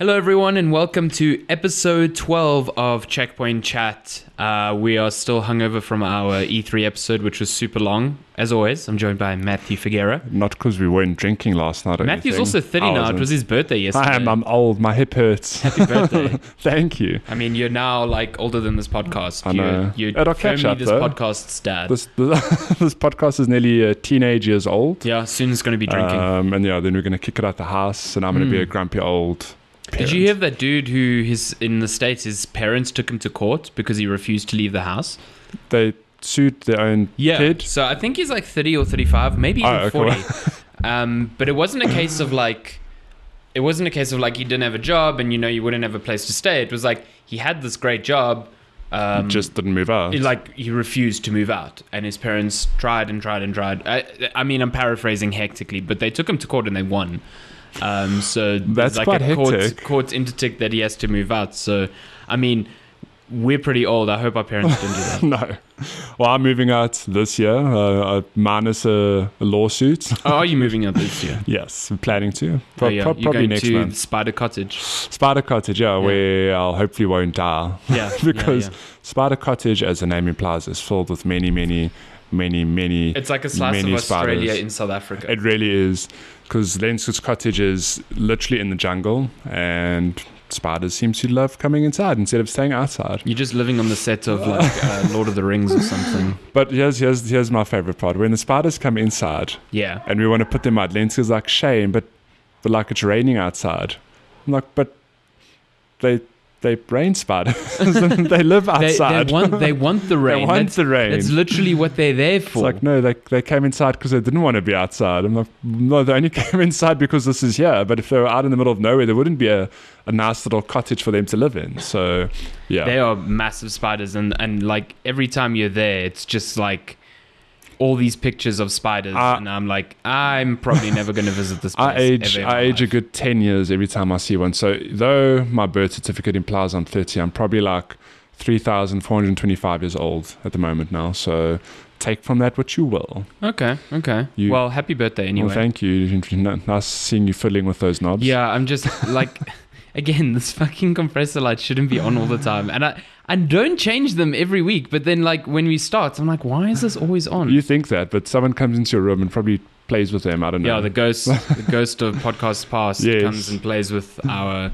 Hello everyone and welcome to episode 12 of Checkpoint Chat. We are still hungover from our E3 episode, which was super long. As always, I'm joined by Matthew Figueroa. Not because we weren't drinking last night or Matthew's anything. Also 30 now. It was his birthday yesterday. I am. I'm old. My hip hurts. Happy birthday. Thank you. I mean, you're now like older than this podcast. I know. It'll catch up, this though. Podcast's dad. This podcast is nearly teenage years old. Yeah, soon it's going to be drinking. And yeah, then we're going to kick it out the house and I'm going to be a grumpy old... Parents. Did you hear of that dude who in the States, his parents took him to court because he refused to leave the house? They sued their own kid? So I think he's like 30 or 35, maybe even 40. But it wasn't a case of like, he didn't have a job and, you know, you wouldn't have a place to stay. It was like he had this great job. He just didn't move out. He refused to move out. And his parents tried. I mean, I'm paraphrasing hectically, but they took him to court and they won. So that's like quite a court's interdict that he has to move out. So, I mean, we're pretty old. I hope our parents didn't do that. No. Well, I'm moving out this year, minus a lawsuit. Oh, are you moving out this year? Yes, I'm planning to. Probably next month. You're going to Spider Cottage. Spider Cottage, yeah, where I hopefully won't die. Yeah. Because Spider Cottage, as the name implies, is filled with many, many. It's like a slice of Australia spiders. In South Africa. It really is, because Lenska's cottage is literally in the jungle, and spiders seem to love coming inside instead of staying outside. You're just living on the set of like Lord of the Rings or something. But here's my favorite part: when the spiders come inside, and we want to put them out. Lenska's like, shame, but like it's raining outside. I'm like, but they rain spiders. They live outside. They want the rain. That's literally what they're there for. It's like, no, they came inside because they didn't want to be outside. I'm like, no, they only came inside because this is here. But if they were out in the middle of nowhere, there wouldn't be a nice little cottage for them to live in. So, yeah. They are massive spiders. And like, every time you're there, it's just like, all these pictures of spiders, and I'm like, I'm probably never going to visit this place. I age a good 10 years every time I see one. So though my birth certificate implies I'm 30, I'm probably like 3,425 years old at the moment now. So take from that what you will. Okay. Well, happy birthday anyway. Well, thank you. Nice seeing you fiddling with those knobs. Yeah, I'm just like... Again, this fucking compressor light shouldn't be on all the time. And I don't change them every week. But then like when we start, I'm like, why is this always on? You think that, but someone comes into your room and probably plays with them. I don't know. Yeah, the ghost of podcasts past comes and plays with our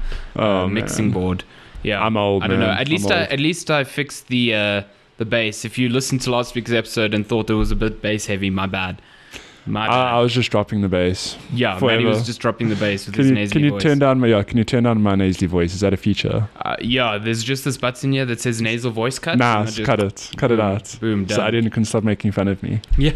mixing board. Yeah, I'm old. I don't know. At least I fixed the bass. If you listened to last week's episode and thought it was a bit bass heavy, my bad. I was just dropping the bass. Yeah, Manny was just dropping the bass with his nasally voice. Can you turn down my nasally voice? Is that a feature? Yeah, there's just this button here that says nasal voice cut. Nah, cut it out. Boom, done. So Adrian can stop making fun of me. Yeah.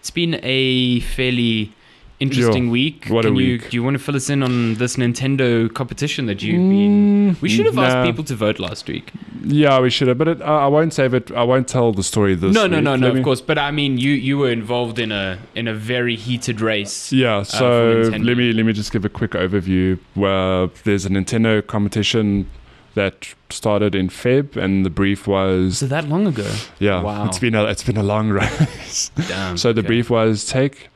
It's been a fairly interesting week. Do you want to fill us in on this Nintendo competition that you've been... We should have asked people to vote last week. Yeah, we should have, but I won't save it. I won't tell the story this week. No, of course. But I mean, you were involved in a very heated race. Yeah, so let me just give a quick overview. Where there's a Nintendo competition that started in Feb, and the brief was... So that long ago? Yeah. Wow. It's been a long race. Damn. So the brief was take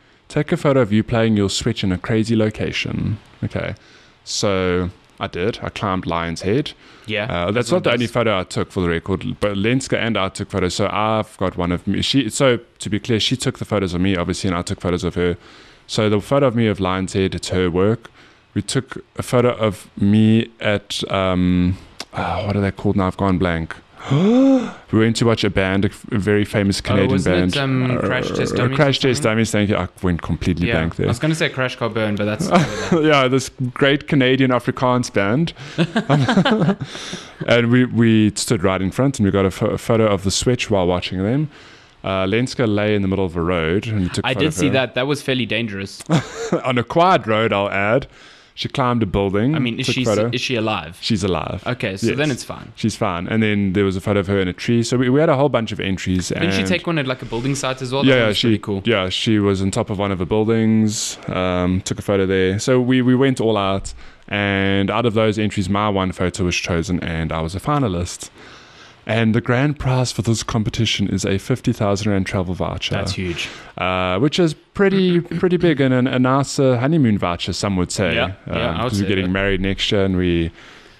a photo of you playing your Switch in a crazy location. Okay. So... I did. I climbed Lion's Head. Yeah. That's not the only photo I took, for the record, but Lenska and I took photos. So I've got one of me. So to be clear, she took the photos of me, obviously, and I took photos of her. So the photo of me of Lion's Head, it's her work. We took a photo of me at, what are they called now? I've gone blank. We went to watch a band, a very famous Canadian band. It, Crash Test Dummies. Crash Test Dummies, thank you. I went completely blank there. I was going to say Crash Car Burn, but that's... Yeah, this great Canadian Afrikaans band. And we stood right in front and we got a photo of the Switch while watching them. Lenska lay in the middle of a road. And took I did see her. That was fairly dangerous. On a quiet road, I'll add. She climbed a building. I mean, is she alive? She's alive. Okay, so then it's fine. She's fine. And then there was a photo of her in a tree. So we had a whole bunch of entries. Didn't she take one at like a building site as well? Yeah, pretty cool. Yeah, she was on top of one of the buildings, took a photo there. So we went all out. And out of those entries, my one photo was chosen and I was a finalist. And the grand prize for this competition is a 50,000 Rand travel voucher. That's huge. Which is pretty big, and a nice honeymoon voucher, some would say. Yeah, because we're getting married next year, and we...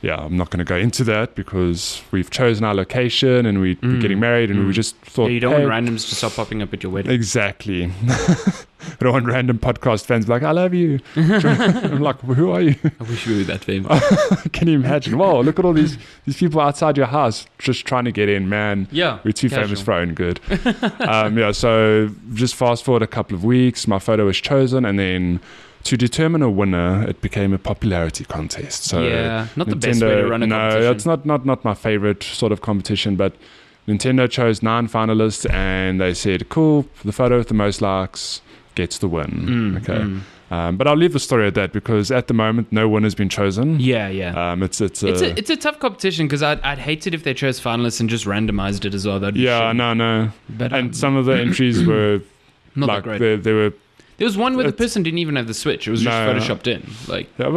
Yeah, I'm not going to go into that because we've chosen our location and we're getting married, and we just thought... Yeah, you don't want randoms to start popping up at your wedding. Exactly. I don't want random podcast fans like, I love you. I'm like, who are you? I wish we were that famous. Can you imagine? Wow, look at all these people outside your house just trying to get in, man. Yeah. We're too famous for our own good. So just fast forward a couple of weeks, my photo was chosen, and then... To determine a winner, it became a popularity contest. So yeah, not the best way to run a competition. No, it's not my favorite sort of competition, but Nintendo chose 9 finalists, and they said, cool, the photo with the most likes gets the win. But I'll leave the story at that, because at the moment, no one has been chosen. It's a tough competition, because I'd hate it if they chose finalists and just randomized it as well. That'd be no. But, and some of the entries were... Not like, that great. They were... There was one where the person didn't even have the Switch. It was just photoshopped in. That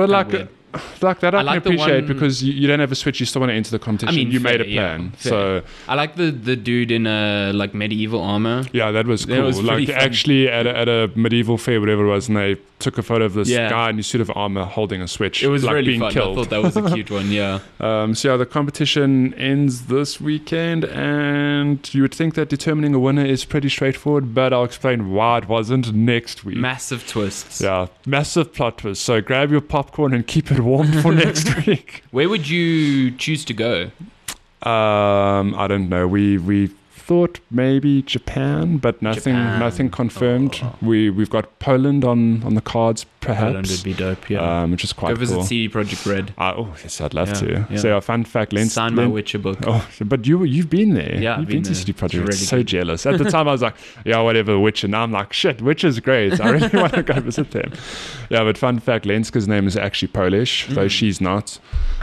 I can appreciate, because you don't have a Switch. You still want to enter the competition. I mean, you made a plan. Yeah, so I like the dude in like medieval armor. Yeah, that was cool. That was like actually at a medieval fair, whatever it was, and they took a photo of this guy in his suit of armor holding a Switch. It was like really being fun. Killed. I thought that was a cute one. Yeah. So the competition ends this weekend, and you would think that determining a winner is pretty straightforward, but I'll explain why it wasn't next week. Massive twists. Yeah, massive plot twists. So grab your popcorn and keep it warm for next week. Where would you choose to go? I don't know. We thought maybe Japan, but nothing confirmed. We've got Poland on the cards, perhaps. Poland would be dope, yeah. Which is quite cool. Go visit CD Projekt Red. Oh yes, I'd love to. Yeah. So fun fact, sign my Witcher book. Oh, but you've been there. Yeah, you've been to CD Projekt Red. Really so jealous. At the time, I was like, yeah, whatever, Witcher. Now I'm like, shit, Witcher's great. I really want to go visit them. Yeah, but fun fact, Lenska's name is actually Polish, though she's not.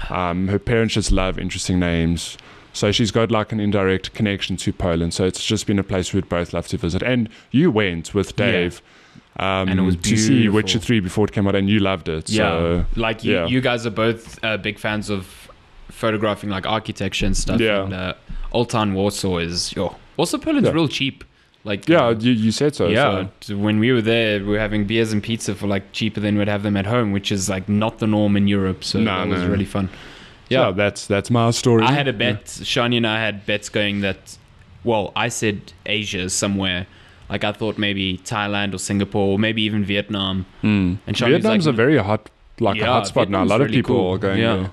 Her parents just love interesting names. So she's got like an indirect connection to Poland. So it's just been a place we'd both love to visit. And you went with Dave and it was to see Witcher 3 before it came out, and you loved it. Yeah. So, like you guys are both big fans of photographing like architecture and stuff. Yeah. And Old Town Warsaw is... Also, Poland's real cheap. Like, you said so. Yeah, so when we were there, we were having beers and pizza for like cheaper than we'd have them at home, which is like not the norm in Europe. So it was really fun. Yeah, so that's my story. I had a bet. Shani and I had bets going that, well, I said Asia somewhere. Like I thought maybe Thailand or Singapore, or maybe even Vietnam. And Shani Vietnam's like, a very hot, like a hot spot now. A lot of people are going there.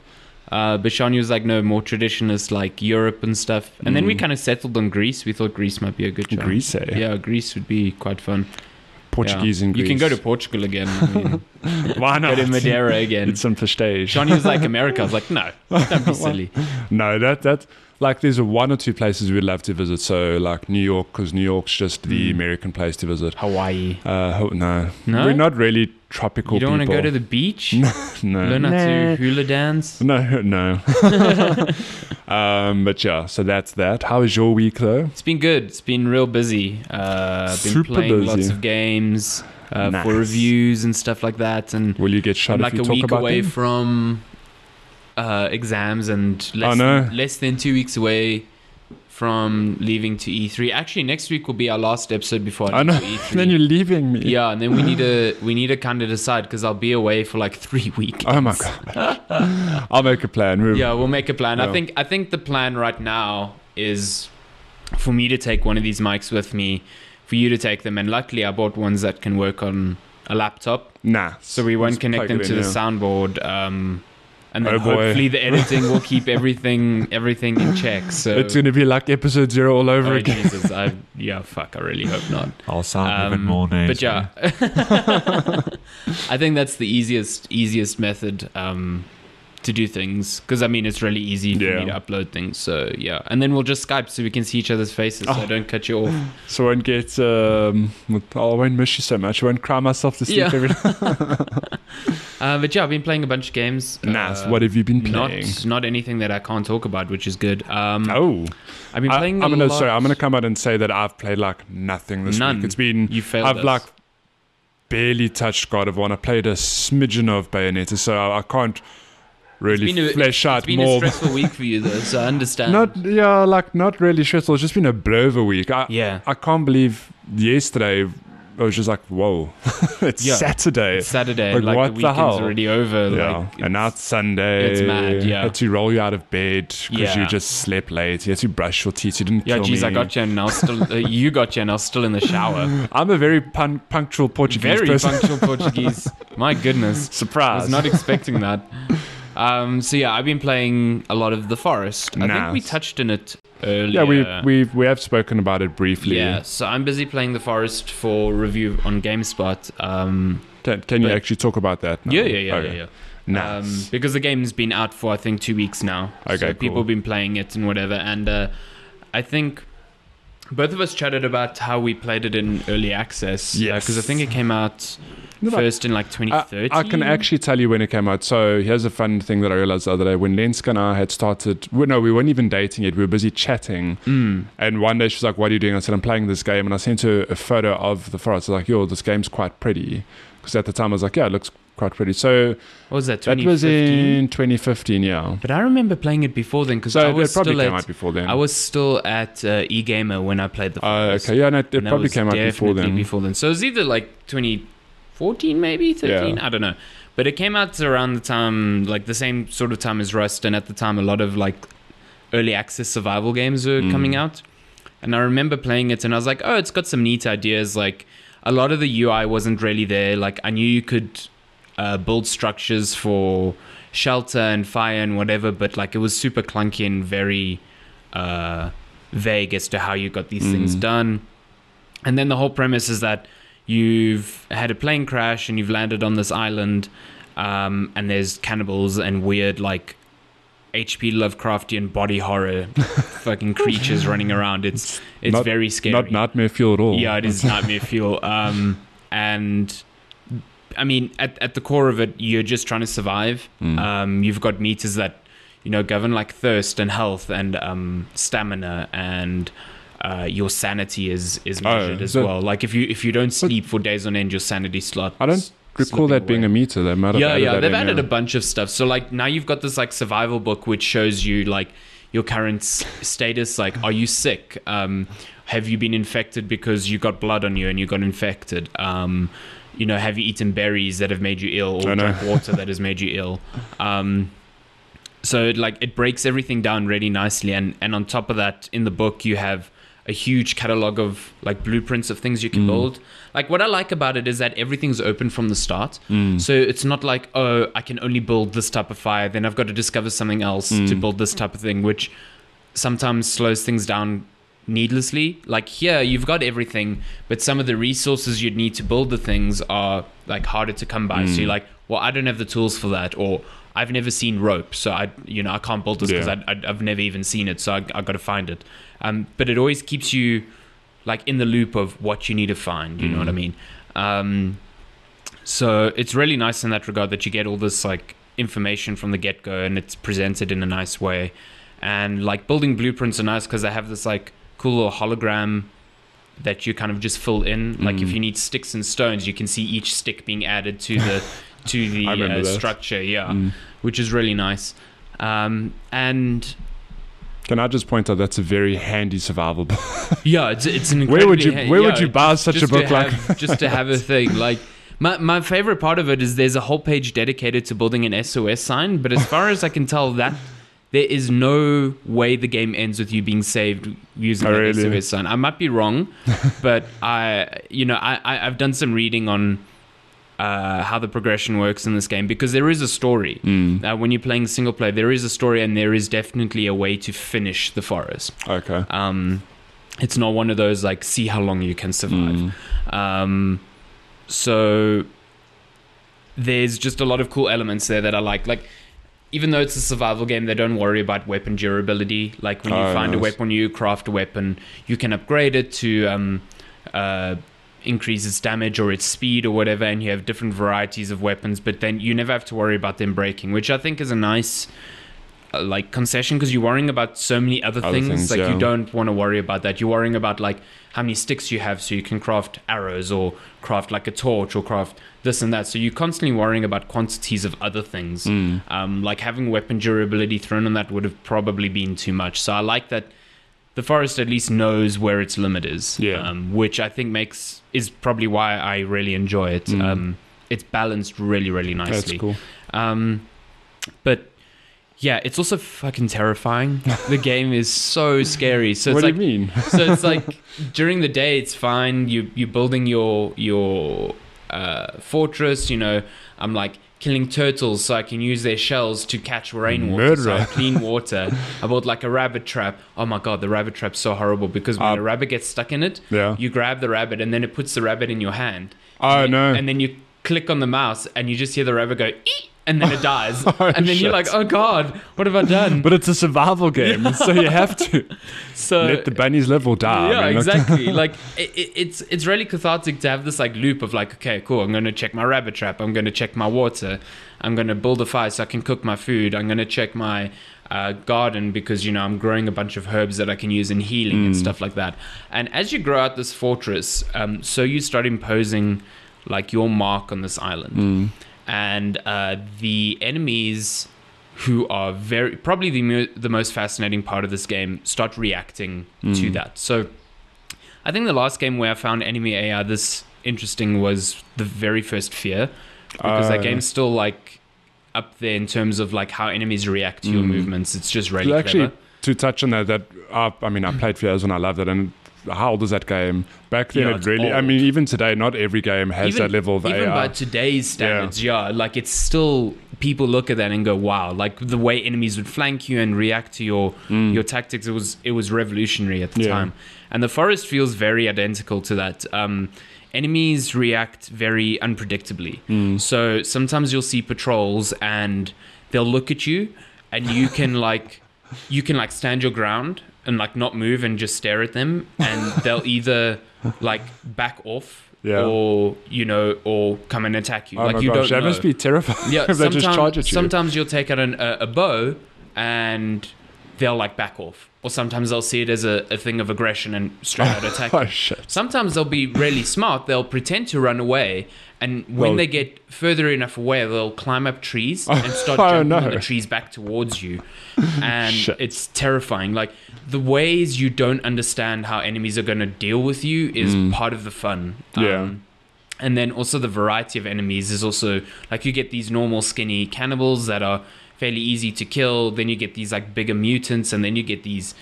But Shani was like, no, more traditionalist, like Europe and stuff. And then we kind of settled on Greece. We thought Greece might be a good choice. Greece, eh? Yeah, Greece would be quite fun. Portuguese in Greece. You can go to Portugal again. Why not? Go to Madeira again. It's some prestige. Johnny was like, America. I was like, no, don't be silly. No, that like there's one or two places we'd love to visit. So like New York, because New York's just the American place to visit. Hawaii. No, we're not really tropical. You don't want to go to the beach? No. Learn how to hula dance? No. But yeah, so that's that. How is your week though? It's been good. It's been real busy. Been playing lots of games for reviews and stuff like that. And will you get shut if you talk about them? I'm like a week away from exams, and less than 2 weeks away from leaving to E3. Actually, next week will be our last episode before I leave to E3. Then you're leaving me. Yeah, and then we need to kind of decide, because I'll be away for like 3 weeks. Oh my god! I'll make a plan. We'll make a plan. Yeah. I think the plan right now is for me to take one of these mics with me, for you to take them, and luckily I bought ones that can work on a laptop. So we won't connect them to the soundboard. And then hopefully the editing will keep everything in check. So it's going to be like episode 0 all over again. Jesus, I really hope not. I'll sound even more nasty. But yeah, I think that's the easiest method to do things. Because, I mean, it's really easy for me to upload things. So, yeah. And then we'll just Skype so we can see each other's faces so I don't cut you off. So I won't get... I won't miss you so much. I won't cry myself to sleep every night. But yeah, I've been playing a bunch of games. Nice. What have you been playing? Not anything that I can't talk about, which is good. I've been playing a lot. Sorry, I'm going to come out and say that I've played like nothing this week. It's been... You failed us. Like barely touched God of War. I played a smidgen of Bayonetta, so I can't really flesh out more. It's been a stressful week for you, though, so I understand. Not really stressful. It's just been a blur of a week. I can't believe yesterday I was just like, whoa, Saturday. It's Saturday. Like what the weekend's hell? Already over. Yeah. Like, and now it's Sunday. It's mad, yeah. I had to roll you out of bed because you just slept late. You had to brush your teeth. You didn't kill me. I got you and I was still, in the shower. I'm a very punctual Portuguese person. Very punctual Portuguese. My goodness. Surprise. I was not expecting that. I've been playing a lot of The Forest. I think we touched on it earlier. Yeah, we have spoken about it briefly. Yeah, so I'm busy playing The Forest for review on GameSpot. Can you actually talk about that now? Yeah. Nice. Because the game's been out for, I think, 2 weeks now. Okay, so people have been playing it and whatever. And I think both of us chatted about how we played it in early access. Yeah, because I think it came out... first in like 2013. I can actually tell you when it came out. So here's a fun thing that I realized the other day. When Lenska and I had started, we weren't even dating yet. We were busy chatting. Mm. And one day she's like, "What are you doing?" I said, "I'm playing this game." And I sent her a photo of The Forest. I was like, "Yo, this game's quite pretty." Because at the time I was like, "Yeah, it looks quite pretty." So what was that? 2015? That was in 2015. Yeah. But I remember playing it before then because I was still at eGamer when I played The Forest. Okay, yeah, no, it probably came out before then. So it was either like 2014 maybe 13, I don't know, but it came out around the time, like the same sort of time as Rust, and at the time a lot of like early access survival games were coming out. And I remember playing it and I was like, oh, it's got some neat ideas. Like a lot of the UI wasn't really there. Like I knew you could build structures for shelter and fire and whatever, but like it was super clunky and very vague as to how you got these things done. And then the whole premise is that you've had a plane crash and you've landed on this island, and there's cannibals and weird like HP Lovecraftian body horror fucking creatures running around. It's not, very scary. Not nightmare fuel at all. Yeah, it is nightmare fuel. And I mean, at the core of it, you're just trying to survive. You've got meters that govern like thirst and health and stamina and. Your sanity is measured well. Like if you don't sleep for days on end, your sanity slot. I don't recall that being a meter. They might have added that. They've added a bunch of stuff. So like now you've got this like survival book which shows you like your current status. Like, are you sick? Have you been infected because you got blood on you and you got infected? Have you eaten berries that have made you ill or drank water that has made you ill? So like it breaks everything down really nicely. And on top of that, in the book you have a huge catalog of like blueprints of things you can build. Like what I like about it is that everything's open from the start. So it's not like, oh, I can only build this type of fire, then I've got to discover something else to build this type of thing, which sometimes slows things down needlessly. Like here you've got everything, but some of the resources you'd need to build the things are like harder to come by. So you're like, well, I don't have the tools for that, or I've never seen rope, so I can't build this because I've never even seen it, so I've got to find it. But it always keeps you like in the loop of what you need to find. You know what I mean? So it's really nice in that regard that you get all this like information from the get-go, and it's presented in a nice way. And like building blueprints are nice because they have this like cool little hologram that you kind of just fill in. Like if you need sticks and stones, you can see each stick being added to the structure, which is really nice. And can I just point out that's a very handy survival book? Yeah, it's an incredibly where would you buy such a book just to have a thing? Like my favorite part of it is there's a whole page dedicated to building an SOS sign, but as far as I can tell, that there is no way the game ends with you being saved using the SOS sign. I might be wrong, but I've done some reading on how the progression works in this game, because there is a story. When you're playing single player, there is a story, and there is definitely a way to finish The Forest. Okay. It's not one of those like see how long you can survive. So there's just a lot of cool elements there that I like. Like even though it's a survival game, they don't worry about weapon durability. Like when you find a weapon, you craft a weapon, you can upgrade it to increase its damage or its speed or whatever, and you have different varieties of weapons, but then you never have to worry about them breaking, which I think is a nice like concession, because you're worrying about so many other things. Like, yeah. You don't want to worry about that. You're worrying about like how many sticks you have so you can craft arrows or craft like a torch or craft this and that. So you're constantly worrying about quantities of other things. Mm. Like having weapon durability thrown on that would have probably been too much. So I like that The Forest at least knows where its limit is, which I think is probably why I really enjoy it. Mm. It's balanced really, really nicely. That's cool. But yeah, it's also fucking terrifying. The game is so scary. So what do you mean? So it's like during the day, it's fine. You're building your fortress. You know, I'm like killing turtles so I can use their shells to catch rainwater. Murderer. So I clean water. I built like a rabbit trap. Oh my god, the rabbit trap's so horrible because when a rabbit gets stuck in it, you grab the rabbit and then it puts the rabbit in your hand. And then you click on the mouse and you just hear the rabbit go ee! And then it dies. You're like, oh god, what have I done? But it's a survival game, so you have to let the bunnies live or die. Yeah, exactly. Like it's really cathartic to have this like loop of like, okay, cool, I'm going to check my rabbit trap, I'm going to check my water, I'm going to build a fire so I can cook my food, I'm going to check my garden because, you know, I'm growing a bunch of herbs that I can use in healing and stuff like that. And as you grow out this fortress, so you start imposing like your mark on this island. And the enemies, who are probably the most fascinating part of this game, start reacting to that. So I think the last game where I found enemy AI this interesting was the very first Fear, because that game's still like up there in terms of like how enemies react to your movements. It's just really clever. To touch on that I played Fears and I loved it, and how old is that game? Back then, it really... old. I mean, even today, not every game has that level of AI. Even by today's standards, like, it's still... people look at that and go, wow. Like, the way enemies would flank you and react to your tactics, it was revolutionary at the time. And The Forest feels very identical to that. Enemies react very unpredictably. So, sometimes you'll see patrols and they'll look at you and you can, like... you can, like, stand your ground and like not move and just stare at them, and they'll either like back off or, you know, or come and attack you. That must be terrifying. If they just charge at you. Sometimes you'll take out a bow and they'll like back off, or sometimes they'll see it as a thing of aggression and straight out attack. Sometimes they'll be really smart, they'll pretend to run away, and when they get further enough away, they'll climb up trees and start jumping on the trees back towards you. And it's terrifying. Like, the ways you don't understand how enemies are going to deal with you is part of the fun. And then also the variety of enemies is also... like, you get these normal skinny cannibals that are fairly easy to kill. Then you get these, like, bigger mutants. And then you get these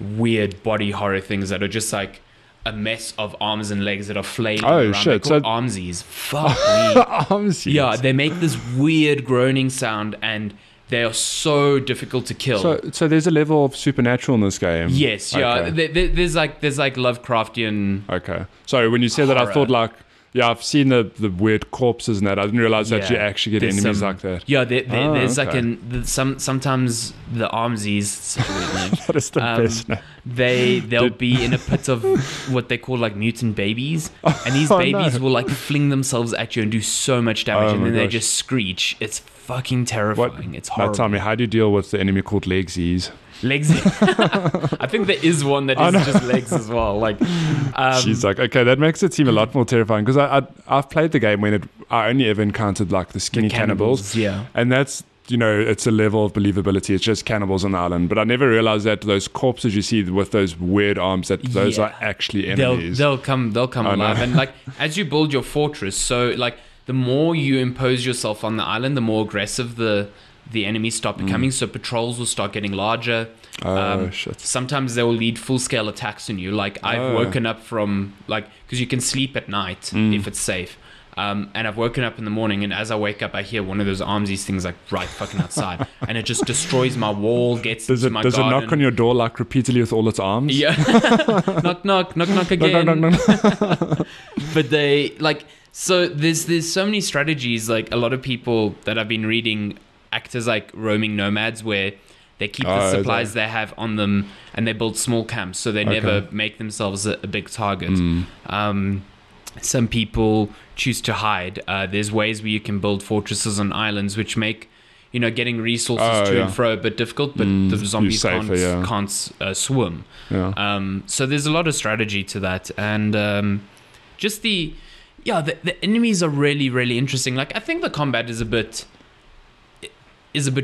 weird body horror things that are just, like... a mess of arms and legs that are flayed around. They're called armsies. Fuck me. Armsies. Yeah, they make this weird groaning sound, and they are so difficult to kill. So there's a level of supernatural in this game. Yes, yeah. Okay. There's like Lovecraftian. Okay. Sorry, when you said horror. That, I thought like, yeah, I've seen the weird corpses and that. I didn't realize that you actually get enemies like that. Yeah, there's like sometimes the armsies. That is the best name. They'll be in a pit of what they call like mutant babies, and these babies will like fling themselves at you and do so much damage, and then they just screech. It's fucking terrifying. It's horrible. Now tell me, how do you deal with the enemy called Legsies? I think there is one that is just legs as well. Like, she's like, okay, that makes it seem a lot more terrifying, because I've played the game when I only ever encountered like the skinny cannibals, and that's, you know, it's a level of believability. It's just cannibals on the island. But I never realized that those corpses you see with those weird arms, that those are actually enemies. They'll come alive. And like, as you build your fortress, so like the more you impose yourself on the island, the more aggressive the enemies start becoming. So patrols will start getting larger. Sometimes they will lead full-scale attacks on you. Like, I've woken up from, like, because you can sleep at night if it's safe. And I've woken up in the morning, and as I wake up, I hear one of those armsies things like right fucking outside, and it just destroys my wall, gets into my garden. Does it knock on your door like repeatedly with all its arms? Yeah. Knock, knock, knock, knock again. Knock, knock, knock, knock. But they, like, so there's so many strategies. Like, a lot of people that I've been reading act as like roaming nomads, where they keep the supplies they have on them, and they build small camps, so they never make themselves a big target. Some people choose to hide. There's ways where you can build fortresses on islands, which make, you know, getting resources and fro a bit difficult, but the zombies can't swim. Yeah. So there's a lot of strategy to that. And just the enemies are really, really interesting. Like, I think the combat is a bit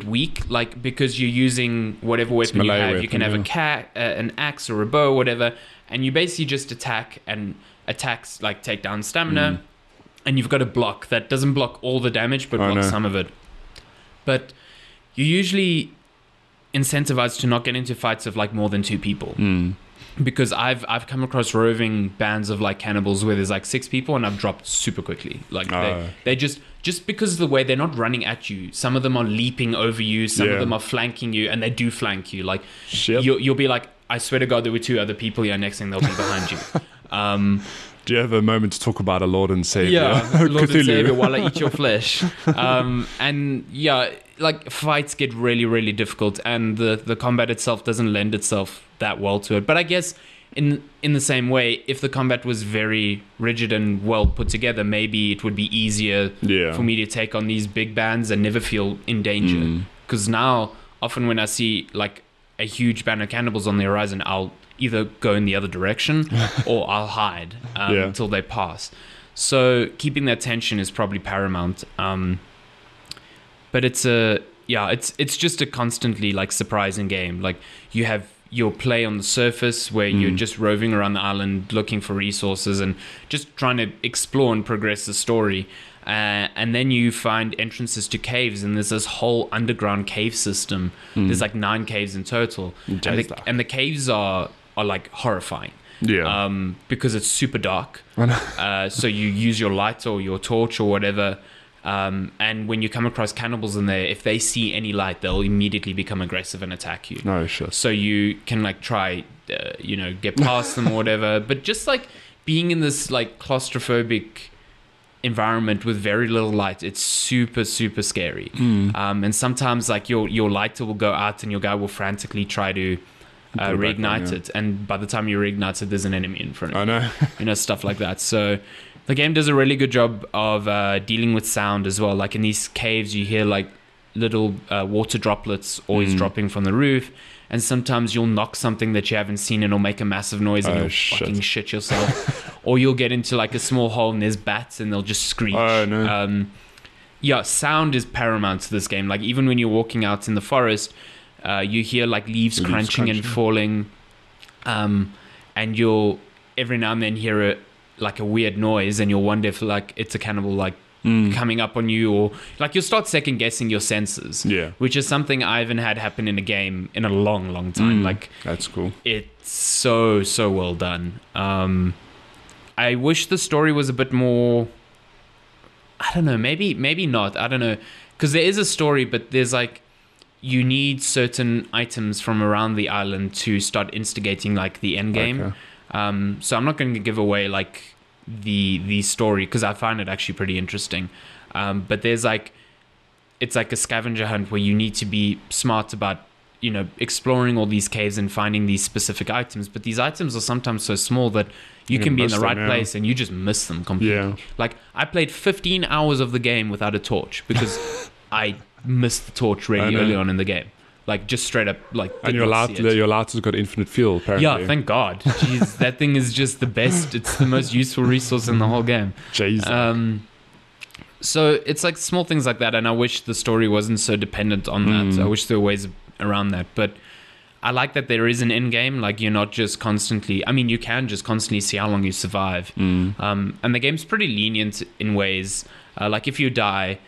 weak, like, because you're using whatever weapon you have. Weapon, you can have a cat, an axe or a bow or whatever, and you basically just attacks like take down stamina, and you've got a block that doesn't block all the damage but blocks some of it. But you're usually incentivized to not get into fights of like more than two people, because I've come across roving bands of like cannibals where there's like six people and I've dropped super quickly. Like they just because of the way they're not running at you. Some of them are leaping over you. Some of them are flanking you, and they do flank you. Like you'll be like, I swear to God, there were two other people here. Next thing they'll be behind you. Do you have a moment to talk about a Lord and Savior? Yeah, Lord and Savior while I eat your flesh. And yeah, like fights get really, really difficult, and the combat itself doesn't lend itself that well to it. But I guess in the same way, if the combat was very rigid and well put together, maybe it would be easier for me to take on these big bands and never feel in danger. Because now, often when I see like a huge band of cannibals on the horizon, I'll either go in the other direction or I'll hide until they pass. So keeping that tension is probably paramount. But it's just a constantly like surprising game. Like you have your play on the surface where you're just roving around the island looking for resources and just trying to explore and progress the story. And then you find entrances to caves, and there's this whole underground cave system. There's like 9 caves in total. And the caves are like horrifying. Yeah. Because it's super dark. So you use your light or your torch or whatever. And when you come across cannibals in there, if they see any light, they'll immediately become aggressive and attack you. No shit. So you can like try, get past them or whatever. But just like being in this like claustrophobic environment with very little light, it's super, super scary. And sometimes like your lighter will go out and your guy will frantically try to reignite it. And by the time you reignite it, there's an enemy in front of you. I know. Stuff like that. So the game does a really good job of dealing with sound as well. Like in these caves, you hear like little water droplets always dropping from the roof. And sometimes you'll knock something that you haven't seen and it'll make a massive noise and you'll fucking shit yourself. Or you'll get into like a small hole and there's bats and they'll just screech. Oh, no. Sound is paramount to this game. Like even when you're walking out in the forest, you hear like leaves crunching and falling. And you'll every now and then hear it, like a weird noise, and you'll wonder if like it's a cannibal like coming up on you, or like you'll start second guessing your senses, which is something I haven't had happen in a game in a long time. Like that's cool. It's so well done. I wish the story was a bit more, I don't know, maybe not, I don't know, because there is a story, but there's like you need certain items from around the island to start instigating like the end game. So I'm not going to give away like the story because I find it actually pretty interesting. But there's like, it's like a scavenger hunt where you need to be smart about, exploring all these caves and finding these specific items. But these items are sometimes so small that you can be in the right place and you just miss them completely. Yeah. Like I played 15 hours of the game without a torch because I missed the torch really early on in the game. Like just straight up, like. And your lighter's got infinite fuel, apparently. Yeah, thank God. Jeez, that thing is just the best. It's the most useful resource in the whole game. Jeez. So it's like small things like that, and I wish the story wasn't so dependent on that. I wish there were ways around that, but I like that there is an end game. Like you're not just constantly. I mean, you can just constantly see how long you survive. And the game's pretty lenient in ways. Like if you die,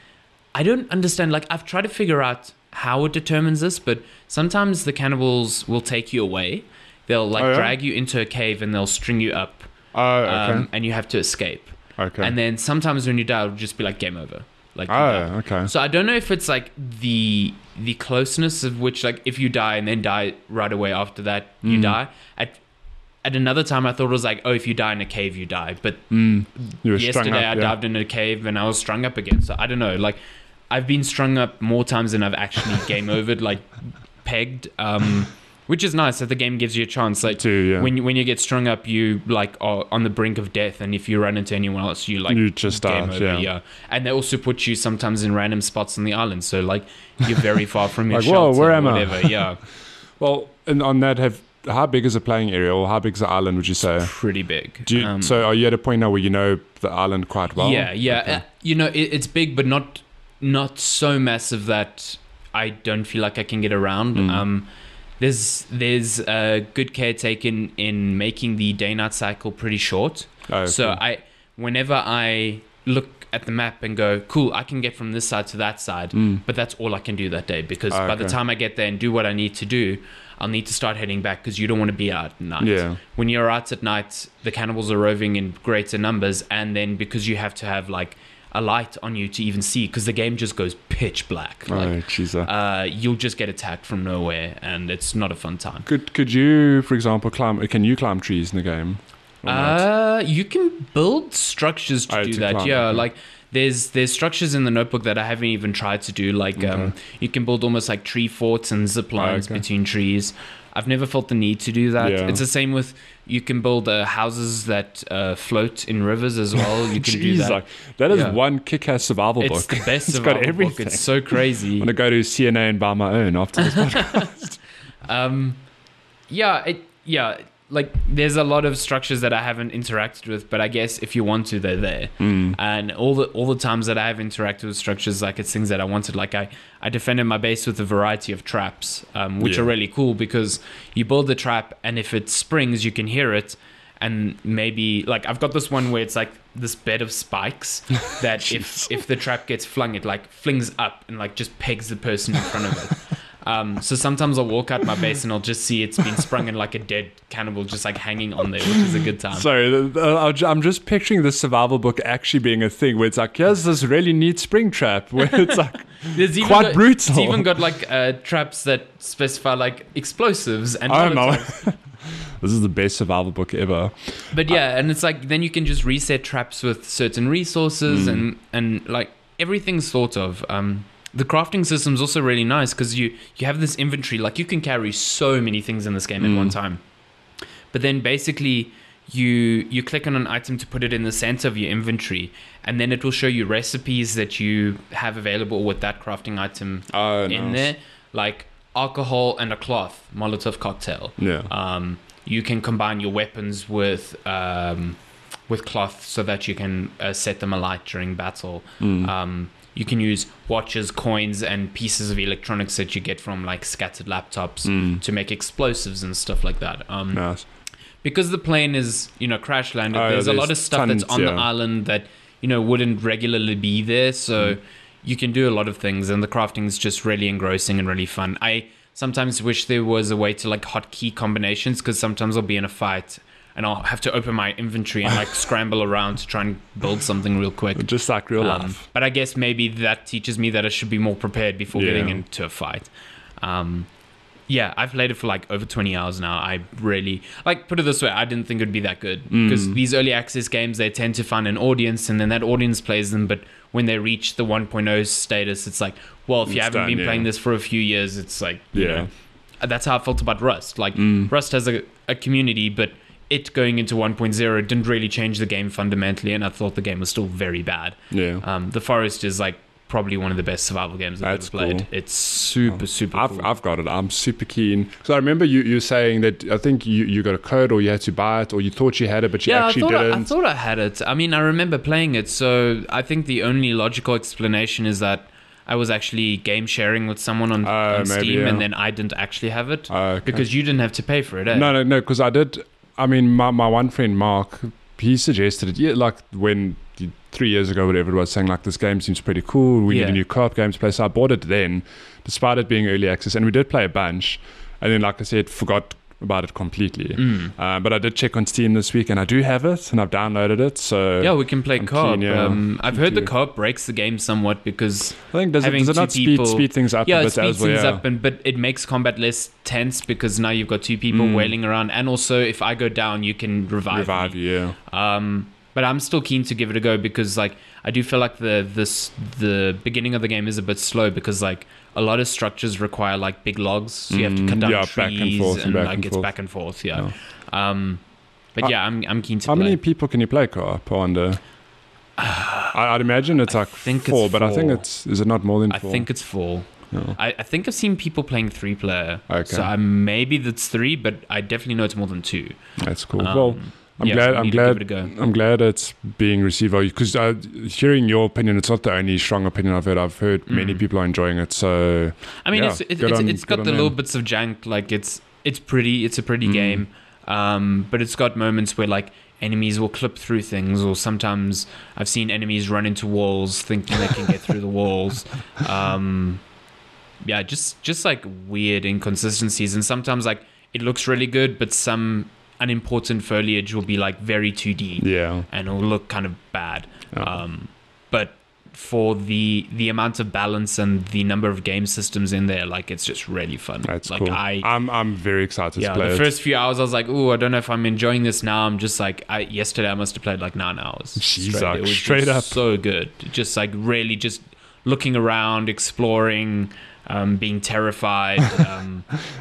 I don't understand. Like I've tried to figure out how it determines this, but sometimes the cannibals will take you away. They'll like drag you into a cave and they'll string you up. And you have to escape. Okay. And then sometimes when you die, it'll just be like game over. Like okay. So I don't know if it's like the closeness of which, like if you die and then die right away after that, you die. At another time, I thought it was like, oh, if you die in a cave, you die. But yesterday I dived in a cave and I was strung up again. So I don't know, like I've been strung up more times than I've actually game overed, like pegged. Which is nice that the game gives you a chance. Like, when you get strung up, you like are on the brink of death, and if you run into anyone else, you like you just game start, over. Yeah. And they also put you sometimes in random spots on the island, so like you're very far from your shelter. Whoa, where am I? Yeah. Well, and on that, how big is the playing area, or how big is the island? Would you say? It's pretty big. So are you at a point now where you know the island quite well? Yeah. Okay. You know, it's big, but not so massive that I don't feel like I can get around. There's a good care taken in making the day-night cycle pretty short. Oh, so cool. Whenever I look at the map and go, cool, I can get from this side to that side, but that's all I can do that day, because by the time I get there and do what I need to do, I'll need to start heading back, because you don't want to be out at night. Yeah. When you're out at night, the cannibals are roving in greater numbers, and then because you have to have like a light on you to even see, because the game just goes pitch black. You'll just get attacked from nowhere, and it's not a fun time. Could you, for example, climb trees in the game? You can build structures to do that. Like there's structures in the notebook that I haven't even tried to do. Like you can build almost like tree forts and zip lines between trees. I've never felt the need to do that. Yeah. It's the same with, you can build houses that float in rivers as well. You can do that. Like, that is one kick-ass survival book. It's the best survival book. It's got everything. It's so crazy. I'm going to go to CNA and buy my own after this podcast. Like there's a lot of structures that I haven't interacted with, but I guess if you want to, they're there. And all the times that I have interacted with structures, like it's things that I wanted. Like I defended my base with a variety of traps, which are really cool, because you build the trap and if it springs, you can hear it. And maybe like I've got this one where it's like this bed of spikes that if the trap gets flung, it like flings up and like just pegs the person in front of it. So sometimes I'll walk out my base and I'll just see it's been sprung in like a dead cannibal just like hanging on there, which is a good time. Sorry, I'm just picturing this survival book actually being a thing where it's like, here's this really neat spring trap where it's like brutal. It's even got like traps that specify like explosives. And I don't know. This is the best survival book ever. But and it's like then you can just reset traps with certain resources and like everything's thought of. The crafting system's also really nice because you have this inventory. Like you can carry so many things in this game at one time. But then basically you click on an item to put it in the center of your inventory, and then it will show you recipes that you have available with that crafting item there. Like alcohol and a cloth, Molotov cocktail. Yeah. You can combine your weapons with cloth so that you can set them alight during battle. You can use watches, coins, and pieces of electronics that you get from like scattered laptops to make explosives and stuff like that. Nice. Because the plane is, crash landed, there's a lot of stuff that's on the island that, wouldn't regularly be there. So you can do a lot of things, and the crafting is just really engrossing and really fun. I sometimes wish there was a way to like hotkey combinations, because sometimes I'll be in a fight and I'll have to open my inventory and like scramble around to try and build something real quick. Just like real life. But I guess maybe that teaches me that I should be more prepared before getting into a fight. I've played it for like over 20 hours now. I really, like, put it this way, I didn't think it would be that good. Because these early access games, they tend to find an audience and then that audience plays them. But when they reach the 1.0 status, it's like, well, if you haven't been playing this for a few years, it's like, that's how I felt about Rust. Like, Rust has a community, but it going into 1.0 didn't really change the game fundamentally, and I thought the game was still very bad. The Forest is like probably one of the best survival games I've ever played. Cool. It's super cool. I've got it. I'm super keen. So I remember you saying that I think you got a code, or you had to buy it, or you thought you had it but you actually didn't. I thought I had it. I mean, I remember playing it, so I think the only logical explanation is that I was actually game sharing with someone on Steam and then I didn't actually have it because you didn't have to pay for it, eh? No, because I did. I mean, my one friend, Mark, he suggested it, like when 3 years ago, whatever it was, saying like, this game seems pretty cool. We need a new co-op game to play. So I bought it then, despite it being early access. And we did play a bunch. And then, like I said, forgot about it completely. But I did check on Steam this week and I do have it and I've downloaded it. So yeah, we can play co-op. I've heard the co-op breaks the game somewhat, because I think does it not speed things up? Yeah, it speeds things up, but it makes combat less tense, because now you've got two people wailing around, and also if I go down, you can revive me. But I'm still keen to give it a go because, like, I do feel like the beginning of the game is a bit slow because, like, a lot of structures require, like, big logs. So you have to cut down trees back and forth. Yeah. But yeah, I'm keen to play. How many people can you play co-op on the... I'd imagine it's like four, but I think it's... Is it not more than four? I think it's four. No. I think I've seen people playing 3-player. Okay. So maybe that's 3, but I definitely know it's more than 2. That's cool. Well... I'm glad it's being received well, because hearing your opinion, it's not the only strong opinion I've heard. I've heard many people are enjoying it. So I mean, yeah, it's got the little bits of jank. Like it's a pretty game, but it's got moments where like enemies will clip through things, or sometimes I've seen enemies run into walls thinking they can get through the walls. Yeah, just like weird inconsistencies, and sometimes like it looks really good, but some unimportant foliage will be like very 2D, yeah, and it'll look kind of bad. But for the amount of balance and the number of game systems in there, like it's just really fun. That's like cool. I'm very excited to play it. First few hours I was like, oh, I don't know if I'm enjoying this now. I'm just like, yesterday I must have played like 9 hours. Jeez, it was straight up so good. Just like really just looking around, exploring, being terrified,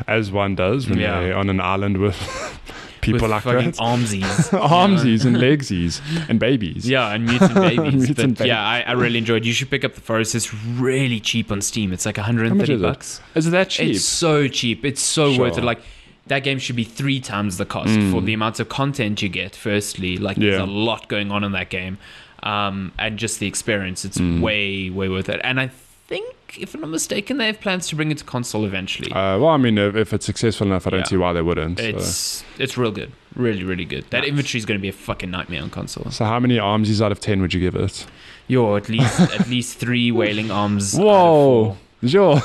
as one does when you're on an island with people like that. Armsies and legsies and babies. Yeah, and mutant babies. Babies. Yeah, I really enjoyed. You should pick up The Forest. It's really cheap on Steam. It's like $130. Is it that cheap? It's so cheap. It's so worth it. Like that game should be 3 times the cost for the amount of content you get. Firstly, like there's a lot going on in that game, and just the experience. It's way worth it. And I think, if I'm not mistaken, they have plans to bring it to console eventually. Well, I mean, if it's successful enough, I don't see why they wouldn't. It's real good. Really, really good. That inventory is going to be a fucking nightmare on console. So how many armsies out of 10 would you give it? Yo, at least 3 wailing arms. Whoa. Sure.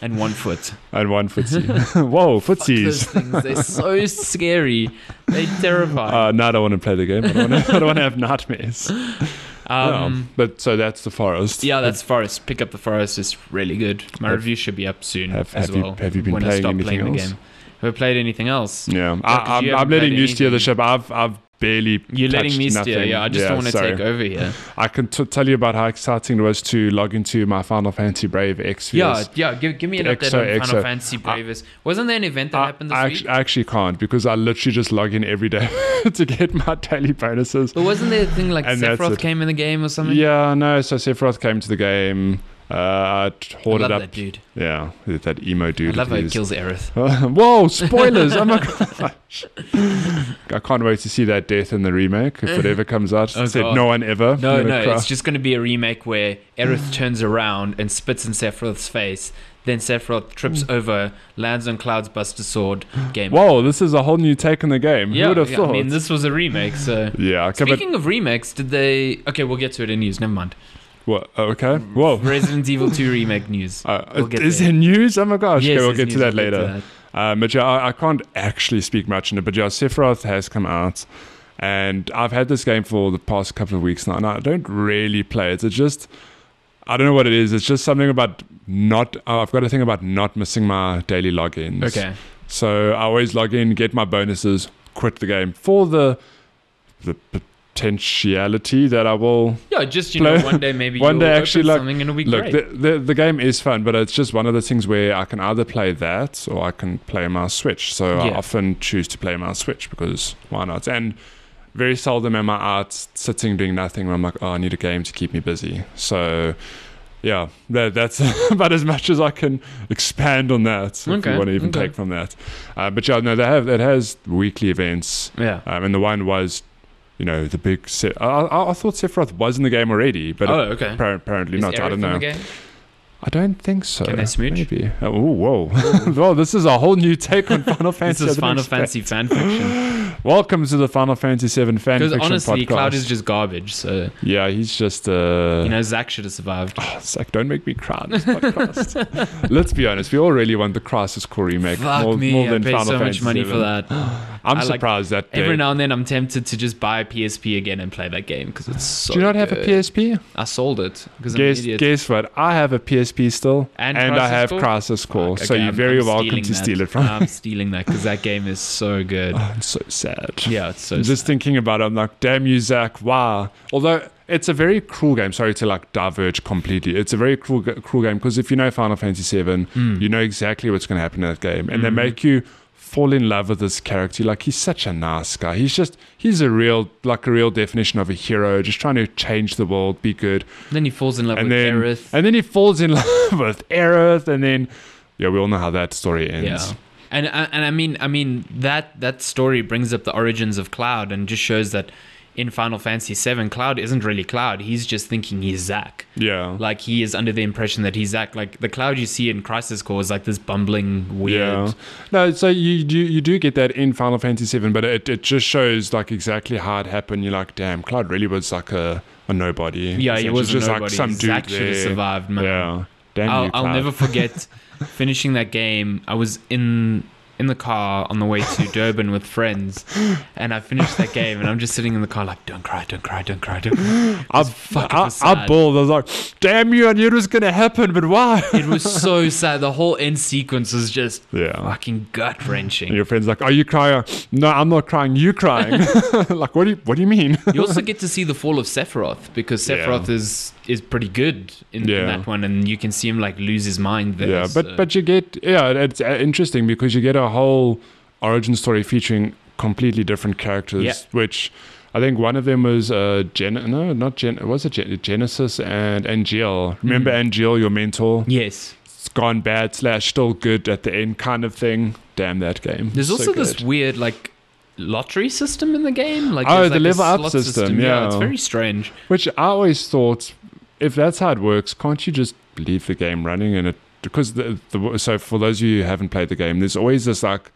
And 1 foot. And 1 footsie. Whoa, footsies. Fuck those things. They're so scary. They terrify. No, I don't want to play the game. I don't want to have nightmares. But so that's The Forest. Yeah, that's Forest. Pick up The Forest. It's really good. My review should be up soon as well. Have you been playing anything else? Have I played anything else? Yeah. I'm letting you steer the ship. I've barely You're letting me nothing. Steer. Yeah, I just don't want to take over here. I can tell you about how exciting it was to log into my Final Fantasy Brave X. Yeah. Give me an update on Final Fantasy Bravest. Wasn't there an event that happened this week? I actually can't, because I literally just log in every day to get my daily bonuses. But wasn't there a thing like Sephiroth came in the game or something? Yeah, no. So Sephiroth came to the game. I love that dude. Yeah, that emo dude. I love how he kills Aerith. Whoa, spoilers. Oh my gosh. I can't wait to see that death in the remake, if it ever comes out. Oh, said no one ever. No, it's just going to be a remake where Aerith turns around and spits in Sephiroth's face. Then Sephiroth trips over, lands on Cloud's Buster Sword. Game. Whoa, this is a whole new take on the game. Yeah, who would have thought? I mean, this was a remake, so... yeah. Okay, speaking of remakes, did they... Okay, we'll get to it in news. Never mind. What? Oh, okay. Whoa. Resident Evil 2 remake news. Is there news? Oh my gosh. Yes, okay, we'll get to that later. But yeah, I can't actually speak much on it. But yeah, Sephiroth has come out, and I've had this game for the past couple of weeks now, and I don't really play it. It's just, I don't know what it is. It's just something about I've got a thing about not missing my daily logins. Okay. So I always log in, get my bonuses, quit the game for the potentiality that I will just play. One day maybe one day actually like, something and it'll be great. The game is fun, but it's just one of those things where I can either play that or I can play my Switch, so I often choose to play my Switch because why not, and very seldom am I out sitting doing nothing when I'm like, oh, I need a game to keep me busy. So yeah, that's about as much as I can expand on that. If you want to even take from that, but yeah, no, it has weekly events, and the one was, you know, the big set. I thought Sephiroth was in the game already, but apparently not. Aerith, I don't know. In the game? I don't think so. Can they smooch? Maybe. Oh, whoa. Whoa, this is a whole new take on Final Fantasy. This is Final Fantasy fanfiction. Welcome to the Final Fantasy VII fanfiction podcast. Because honestly, Cloud is just garbage, so... yeah, he's just... you know, Zach should have survived. Oh, Zach, don't make me cry on this podcast. Let's be honest, we all really want the Crisis Core remake. Fuck me, I paid so much money for that. I'm surprised that every now and then I'm tempted to just buy a PSP again and play that game because it's so good. Do you not have a PSP? I sold it because I'm an idiot. Guess what? I have a PSP still, and I have Crisis Core. Okay, so you're very welcome to steal it from me. I'm stealing that because that game is so good. Oh, it's so sad. Yeah, it's so sad. Just thinking about it, I'm like, damn you, Zach. Wow. Although it's a very cruel game. Sorry to like diverge completely. It's a very cruel game because if you know Final Fantasy VII, you know exactly what's going to happen in that game. And they make you fall in love with this character. Like, he's such a nice guy. He's a real definition of a hero, just trying to change the world, be good. And then he falls in love with Aerith. And then he falls in love with Aerith. And then, yeah, we all know how that story ends. Yeah. And I mean that story brings up the origins of Cloud and just shows that in Final Fantasy VII, Cloud isn't really Cloud. He's just thinking he's Zack. Yeah. Like, he is under the impression that he's Zack. Like, the Cloud you see in Crisis Core is like this bumbling, weird... Yeah. No, so you do get that in Final Fantasy VII, but it just shows, like, exactly how it happened. You're like, damn, Cloud really was like a nobody. Yeah, he was just a nobody. Like some dude Zack should have survived, man. Yeah. Damn you, Cloud. I'll never forget finishing that game. I was in the car on the way to Durban with friends, and I finished that game, and I'm just sitting in the car like, don't cry. I bawled. I was like, damn you, I knew it was going to happen, but why? It was so sad. The whole end sequence was just fucking gut-wrenching. Your friend's like, are you crying? No, I'm not crying. You crying. Like, what do you mean? You also get to see the fall of Sephiroth, because Sephiroth is pretty good in that one, and you can see him like lose his mind there. Yeah, but you get it's interesting because you get a whole origin story featuring completely different characters, which I think one of them was Genesis and Angeal. Remember Angeal, your mentor? Yes. It's gone bad / still good at the end kind of thing. Damn that game. There's also this weird like lottery system in the game. Like the level up system. Yeah, it's very strange. Which I always thought, if that's how it works, can't you just leave the game running and it? Because so for those of you who haven't played the game, there's always this like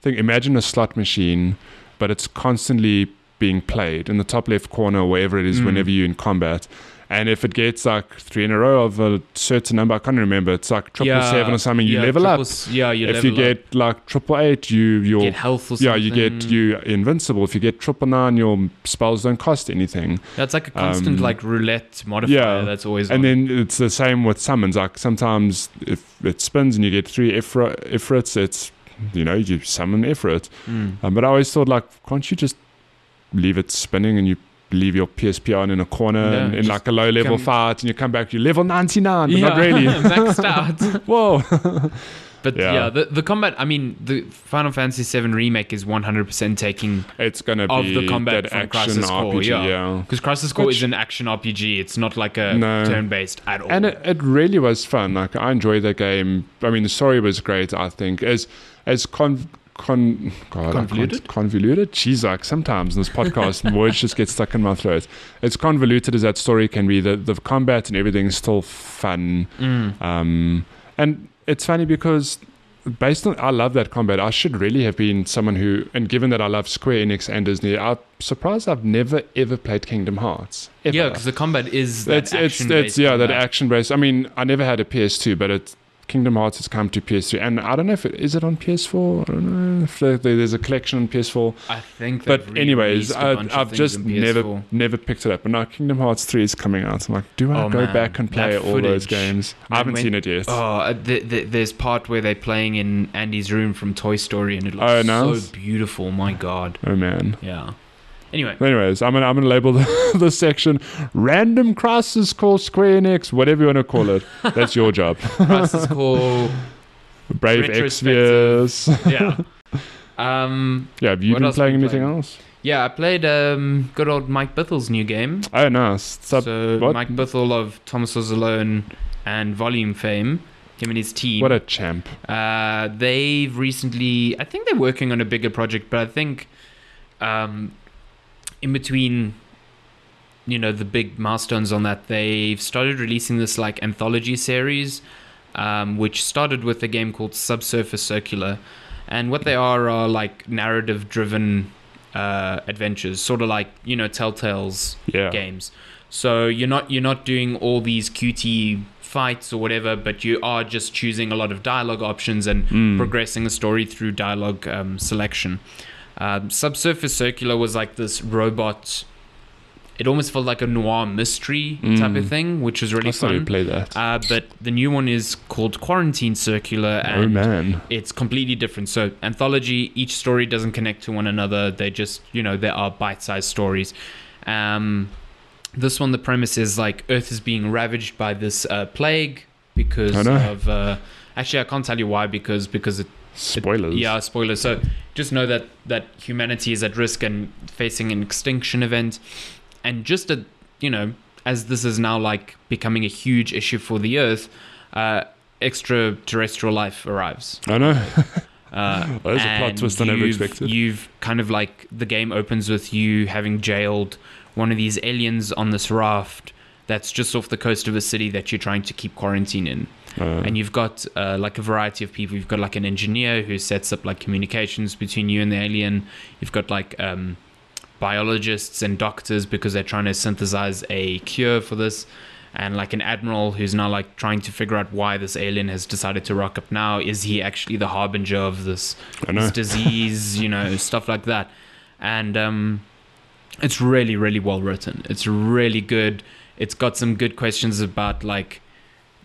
thing. Imagine a slot machine, but it's constantly being played in the top left corner, wherever it is, whenever you're in combat. And if it gets like 3 in a row of a certain number, I can't remember. It's like 777 or something. You level up. Yeah, you level up. If you get like 888, you get health or something. Yeah, you're invincible. If you get 999, your spells don't cost anything. That's like a constant like roulette modifier. Yeah, that's always. And then it's the same with summons. Like sometimes if it spins and you get 3 Ifrits, it's you summon Ifrit. But I always thought like, can't you just leave it spinning and you leave your PSP on in a corner and in like a low level fight, and you come back, you level 99, but not really maxed out. Whoa. But the combat, I mean, the Final Fantasy VII remake is 100% taking it's gonna of be the combat that from Crisis Core, RPG, because Crisis Core is an action RPG. It's not like a turn-based at all. And it really was fun. Like, I enjoyed the game. I mean, the story was great. I think convoluted? Jeez, like sometimes in this podcast words just get stuck in my throat. It's convoluted as that story can be. The combat and everything is still fun. And it's funny because I love that combat. I should really have been someone who, and given that I love Square Enix and Disney, I'm surprised I've never ever played Kingdom Hearts. Ever. Yeah, because the combat is that action-based. Yeah, that action-based. I mean, I never had a PS2, but it's Kingdom Hearts has come to PS3, and I don't know if it is on PS4. I don't know if there's a collection on PS4. I think, but anyways, I've just never picked it up. But now Kingdom Hearts 3 is coming out. So I'm like, do I go back and play all those games? I haven't seen it yet. Oh, there's part where they're playing in Andy's room from Toy Story, and it looks so beautiful. My God. Oh man. Yeah. Anyways, I'm gonna label the section Random Crisis Core Square Enix, whatever you want to call it. That's your job. Crisis Core Brave Exvius. Yeah. Have you been playing anything else? Yeah, I played good old Mike Bithell's new game. Oh, nice. Mike Bithell of Thomas Was Alone and Volume fame. Him and his team. What a champ. They've recently, I think they're working on a bigger project, but I think in between, the big milestones on that, they've started releasing this like anthology series, which started with a game called Subsurface Circular, and what they are like narrative-driven adventures, sort of like Telltale's games. So you're not doing all these cutie fights or whatever, but you are just choosing a lot of dialogue options and progressing the story through dialogue selection. Subsurface Circular was like this robot. It almost felt like a noir mystery type of thing, which was really fun. I played that. But the new one is called Quarantine Circular, and it's completely different. So anthology, each story doesn't connect to one another. They just, you know, there are bite-sized stories. This one, the premise is like Earth is being ravaged by this plague because of... actually, I can't tell you why because it... Spoilers. Yeah, spoilers. So just know that, humanity is at risk and facing an extinction event. And just, you know, as this is now like becoming a huge issue for the Earth, extraterrestrial life arrives. I know. Well, there's a plot twist I never expected. You've kind of like, the game opens with you having jailed one of these aliens on this raft that's just off the coast of a city that you're trying to keep quarantine in. And you've got like a variety of people. You've got like an engineer who sets up like communications between you and the alien. You've got like... biologists and doctors because they're trying to synthesize a cure for this, and like an admiral who's now like trying to figure out why this alien has decided to rock up now. Is he actually the harbinger of this disease, you know, stuff like that. And it's really, really well written. It's really good. It's got some good questions about like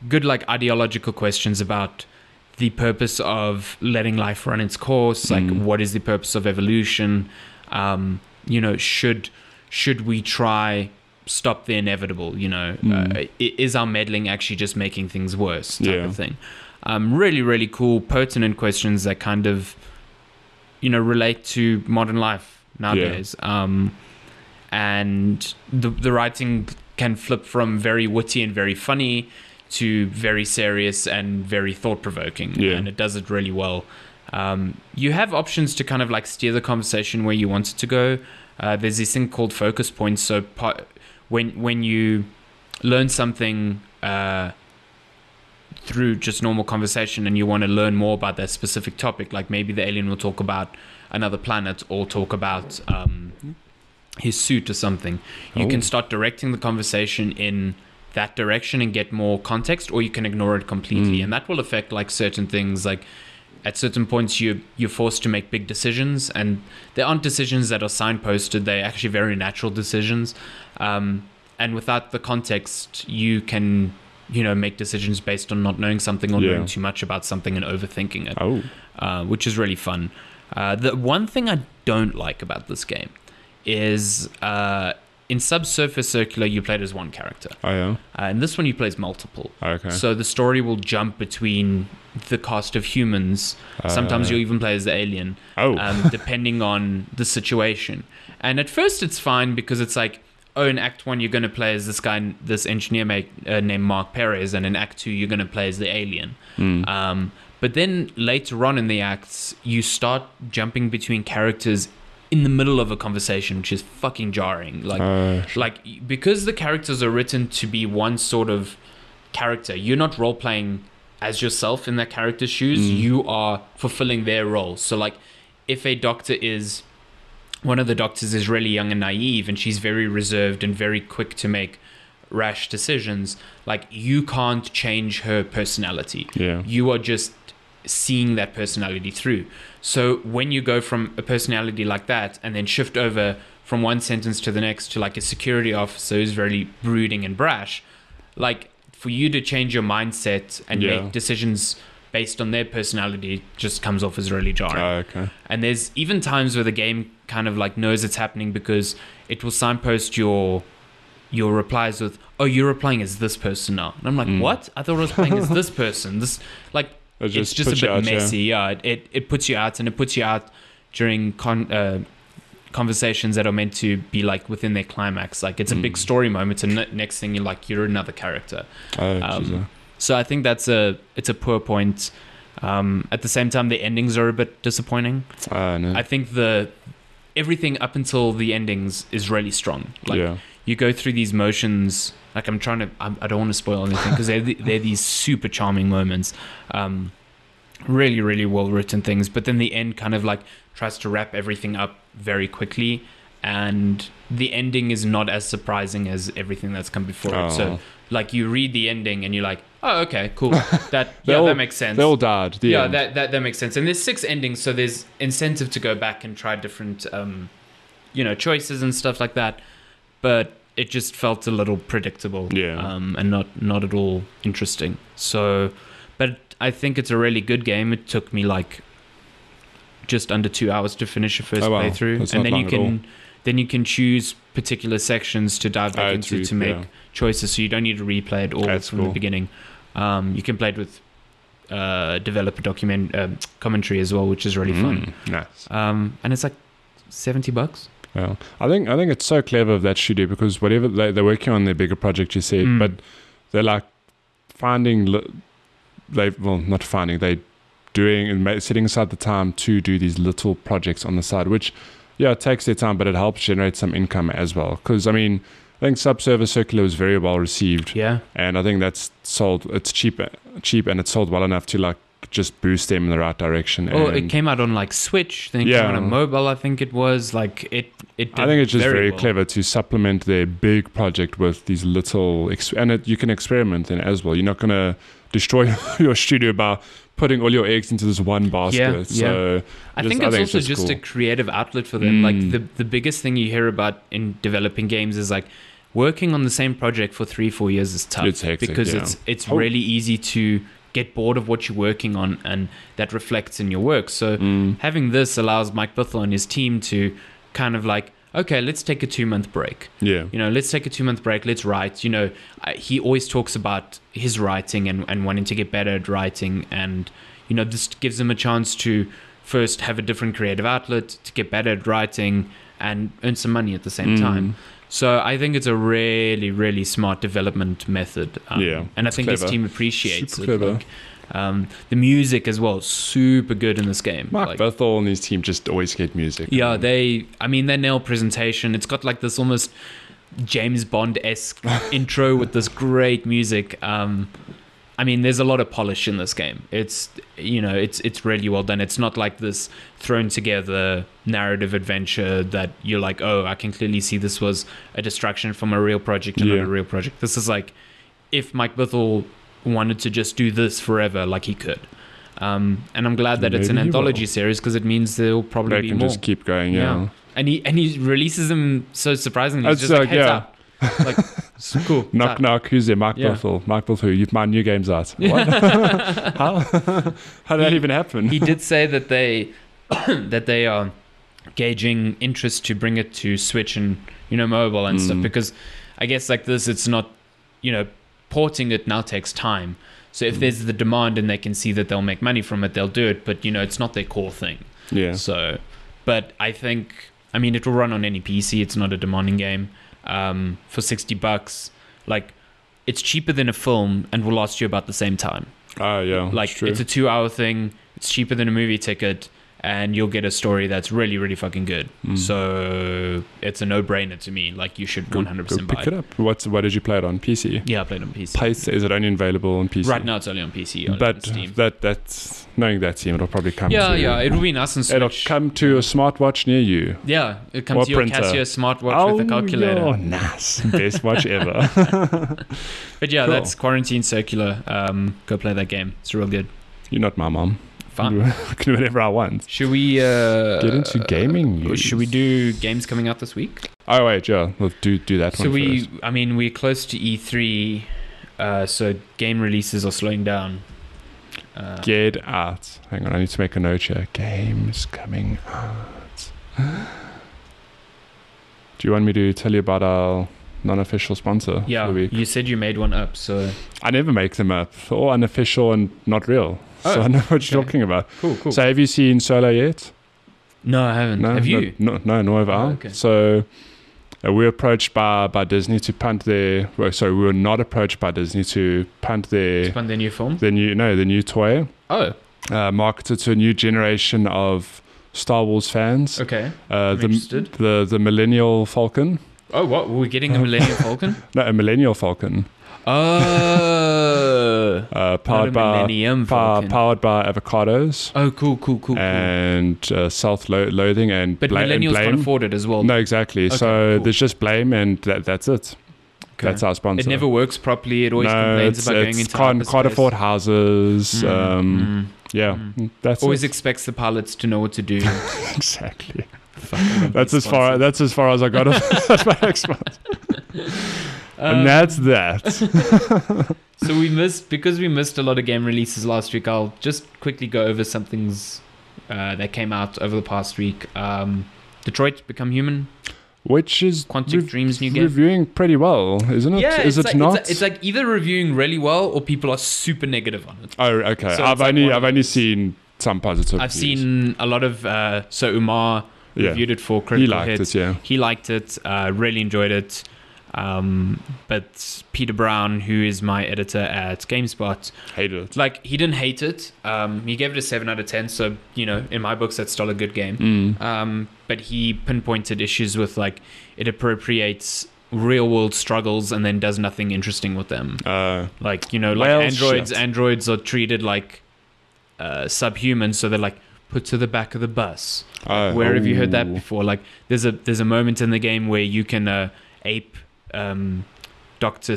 good like ideological questions about the purpose of letting life run its course, like what is the purpose of evolution. You know, should we try stop the inevitable? You know, is our meddling actually just making things worse? Type of thing. Really, really cool, pertinent questions that kind of, you know, relate to modern life nowadays. And the writing can flip from very witty and very funny to very serious and very thought-provoking. And it does it really well. You have options to kind of like steer the conversation where you want it to go. There's this thing called focus points. So when you learn something through just normal conversation and you want to learn more about that specific topic, like maybe the alien will talk about another planet or talk about his suit or something, you can start directing the conversation in that direction and get more context, or you can ignore it completely. And that will affect like certain things, like at certain points, you're forced to make big decisions, and there aren't decisions that are signposted. They're actually very natural decisions, and without the context, you can, you know, make decisions based on not knowing something or knowing too much about something and overthinking it, which is really fun. The one thing I don't like about this game is in Subsurface Circular, you played as one character. And this one, you play as multiple. So the story will jump between the cast of humans. Sometimes you'll even play as the alien, depending on the situation. And at first, it's fine because it's like, oh, in Act 1, you're going to play as this guy, this engineer named Mark Perez, and in Act 2, you're going to play as the alien. But then later on in the acts, you start jumping between characters in the middle of a conversation, which is fucking jarring. Like because the characters are written to be one sort of character, you're not role playing as yourself in that character's shoes. You are fulfilling their role. So like if a doctor is, one of the doctors is really young and naive, and she's very reserved and very quick to make rash decisions, like you can't change her personality. You are just seeing that personality through. So when you go from a personality like that and then shift over from one sentence to the next to like a security officer who's very brooding and brash, like for you to change your mindset and make decisions based on their personality just comes off as really jarring. And there's even times where the game kind of like knows it's happening because it will signpost your replies with, oh, you're replying as this person now. And I'm like, what? I thought I was playing as this person. This like, it's just a bit messy. It puts you out, and it puts you out during conversations that are meant to be like within their climax. Like it's a big story moment, and next thing you're like, you're another character. So I think that's it's a poor point. At the same time, the endings are a bit disappointing. No. I think everything up until the endings is really strong. Like you go through these motions. Like I don't want to spoil anything because they're these super charming moments, really, really well written things. But then the end kind of like tries to wrap everything up very quickly, and the ending is not as surprising as everything that's come before it. So like you read the ending and you're like, oh, okay, cool. That yeah, all, that makes sense. They all died. Yeah, that makes sense. And there's 6 endings, so there's incentive to go back and try different, choices and stuff like that. But it just felt a little predictable, and not at all interesting. So, but I think it's a really good game. It took me like just under 2 hours to finish the first playthrough, that's and then you can choose particular sections to dive back into to make choices. So you don't need to replay it all from the beginning. You can play it with developer commentary as well, which is really fun. Nice. And it's like $70. Well, I think it's so clever of that studio, because whatever they're working on their bigger project, you said, but they're like doing and setting aside the time to do these little projects on the side, which it takes their time, but it helps generate some income as well. Because I think Subsurface Circular was very well received, and I think that's sold. It's cheap, and it sold well enough to like just boost them in the right direction. Oh, it came out on like Switch, then came out on a mobile. I think it was like it did. I think it's just very clever to supplement their big project with these little, you can experiment in as well. You're not gonna destroy your studio by putting all your eggs into this one basket. So I think it's also just a creative outlet for them. Like the biggest thing you hear about in developing games is like working on the same project for 3-4 years is tough. It's hectic, because it's really easy to get bored of what you're working on, and that reflects in your work. So having this allows Mike Bithell and his team to kind of like, okay, let's take a 2-month break. Let's write. He always talks about his writing and wanting to get better at writing. And, this gives him a chance to first have a different creative outlet, to get better at writing and earn some money at the same time. So I think it's a really, really smart development method. And I think his team appreciates it. Like, the music as well, super good in this game. Mike Bithell and his team just always get music. Yeah, they nail presentation. It's got like this almost James Bond-esque intro with this great music. There's a lot of polish in this game. It's really well done. It's not like this thrown together narrative adventure that you're like, oh, I can clearly see this was a distraction from a real project and not a real project. This is like, if Mike Bithell wanted to just do this forever, like he could. And I'm glad that maybe it's an anthology series, because it means there'll probably be more. They can just keep going, And he releases them so surprisingly. It's just like, heads up. Like, cool. Knock, knock. Who's there? Mike Bithell. Mike Bithell, my new game's out. What? How did that even happen? He did say that they are gauging interest to bring it to Switch and, mobile and stuff, because I guess like this, it's not, porting it now takes time. So if there's the demand and they can see that they'll make money from it, they'll do it. But, it's not their core thing. Yeah. So, but I think, it will run on any PC. It's not a demanding game. For $60, like, it's cheaper than a film and will last you about the same time. Like, true. It's a 2-hour thing. It's cheaper than a movie ticket, and you'll get a story that's really, really fucking good. So it's a no-brainer to me. Like, you should 100% buy it. Pick it up. Why did you play it on PC? Yeah, I played it on PC. Is it only available on PC? Right now, it's only on PC. But on Steam. That's knowing that Steam, it'll probably come. It'll be nice and Switch. It'll come to a smartwatch near you. Yeah, it comes to your Casio smartwatch with a calculator. Oh, nice! Best watch ever. But yeah, that's Quarantine Circular. Go play that game. It's real good. You're not my mom. Fun. I can do whatever I want. Should we get into gaming news? Should we do games coming out this week? Oh wait, yeah, we'll do that. So first. We're close to E3, so game releases are slowing down. Get out! Hang on, I need to make a note here. Games coming out. Do you want me to tell you about our non-official sponsor? Yeah, for the week? You said you made one up, so I never make them up. They're all unofficial and not real. So I know what you're talking about. Cool. So have you seen Solo yet? No, I haven't. No, have you? No, nor have I. Okay. So we were approached by Disney to punt their... Well, sorry, we were not approached by Disney to punt their... To punt their new film? The new toy. Oh. Marketed to a new generation of Star Wars fans. Okay. Interested. The Millennial Falcon. Oh, what? Were we getting a Millennial Falcon? No, a Millennial Falcon. Oh, powered by avocados. Oh, cool. And self-loathing and blame. But millennials can't afford it as well. No, exactly. Okay, so there's just blame, and that's it. That's our sponsor. It never works properly. It always complains about going into can't afford houses. Always expects the pilots to know what to do. Exactly. That's as far. That's as far as I got. That's my response. And that's that. So we missed a lot of game releases last week. I'll just quickly go over some things that came out over the past week. Detroit Become Human, which is Quantic Dream's new game, reviewing pretty well, isn't it? Yeah, it's like either reviewing really well or people are super negative on it. Oh, okay. So I've only seen some positive. I've seen a lot of Umar reviewed it for Critical Hit. He liked it. Really enjoyed it. But Peter Brown, who is my editor at GameSpot, hated it. Like, he didn't hate it. He gave it a 7 out of 10. So, you know, in my books, that's still a good game. But he pinpointed issues with, like, it appropriates real world struggles and then does nothing interesting with them. Androids are treated like subhumans, so they're like put to the back of the bus. Where have you heard that before? Like, there's a moment in the game where you can ape Dr.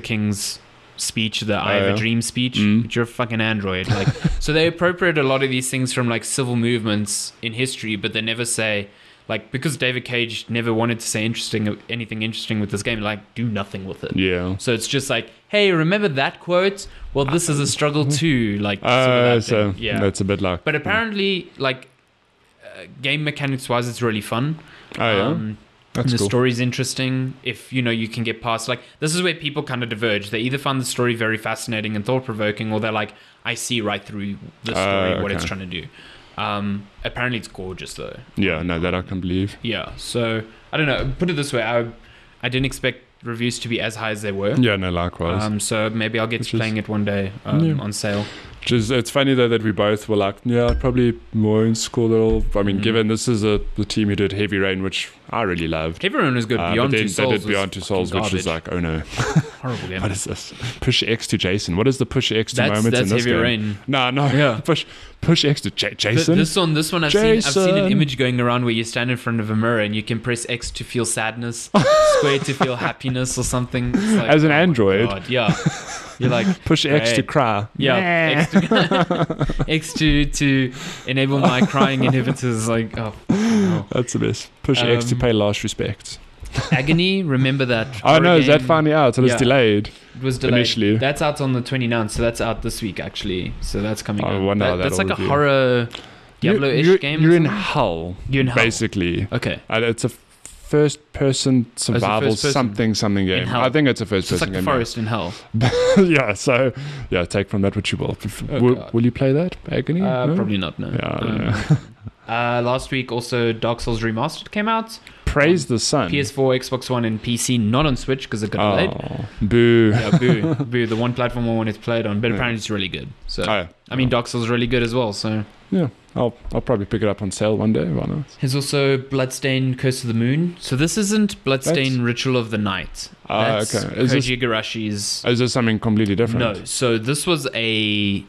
King's speech, the I Have a Dream speech, but you're a fucking android. Like, so they appropriate a lot of these things from, like, civil movements in history, but they never say, like, because David Cage never wanted to say anything interesting with this game, like, do nothing with it. Yeah. So it's just like, hey, remember that quote? Well, this is a struggle too. Like, that's a bit like. But apparently, game mechanics wise, it's really fun. The story's interesting. If you know you can get past, like, this is where people kind of diverge. They either find the story very fascinating and thought-provoking, or they're like, I see right through the story, what it's trying to do. Apparently it's gorgeous though. Yeah, no, that I can believe. Yeah, so I don't know, put it this way, I didn't expect reviews to be as high as they were. Yeah, no, likewise. So maybe I'll get to playing it one day on sale. It's funny though that we both were like, yeah, probably more in school. Given this is the team who did Heavy Rain, which I really loved. Heavy Rain was good. Beyond Two Souls, which is like, oh no, horrible game. What is this? Push X to Jason. What is the push X to moment in this Heavy game? Rain. No, yeah. Push X to Jason. This one I've seen an image going around where you stand in front of a mirror and you can press X to feel sadness, square to feel happiness or something. It's like, as an android, God, yeah. You're like, push X to cry. Yeah. X to, X to enable my crying inhibitors. Like, oh, no. That's the best. Push X to pay last respects. Agony, remember that? Oh no, is that finally out? It was delayed. It was delayed initially. That's out on the 29th, so that's out this week actually. So that's coming out. That's like a horror Diablo-ish game. You're in hell. Basically. Okay. It's a first-person survival something game. I think it's a first-person game. It's like The Forest in hell. Yeah, so, yeah, take from that what you will. Will you play that, Agony? No? Probably not, no. Yeah, I don't know. Last week, also, Dark Souls Remastered came out. Praise the sun. PS4, Xbox One, and PC, not on Switch, because it got delayed. Boo. Yeah, boo. Boo, the one platform I wanted to play it on, but apparently it's really good. So, Dark Souls is really good as well, so... Yeah, I'll probably pick it up on sale one day. Why not? There's also Bloodstained Curse of the Moon. So this isn't Bloodstained Ritual of the Night. That's Koji Igarashi's... Is this something completely different? No, so this was a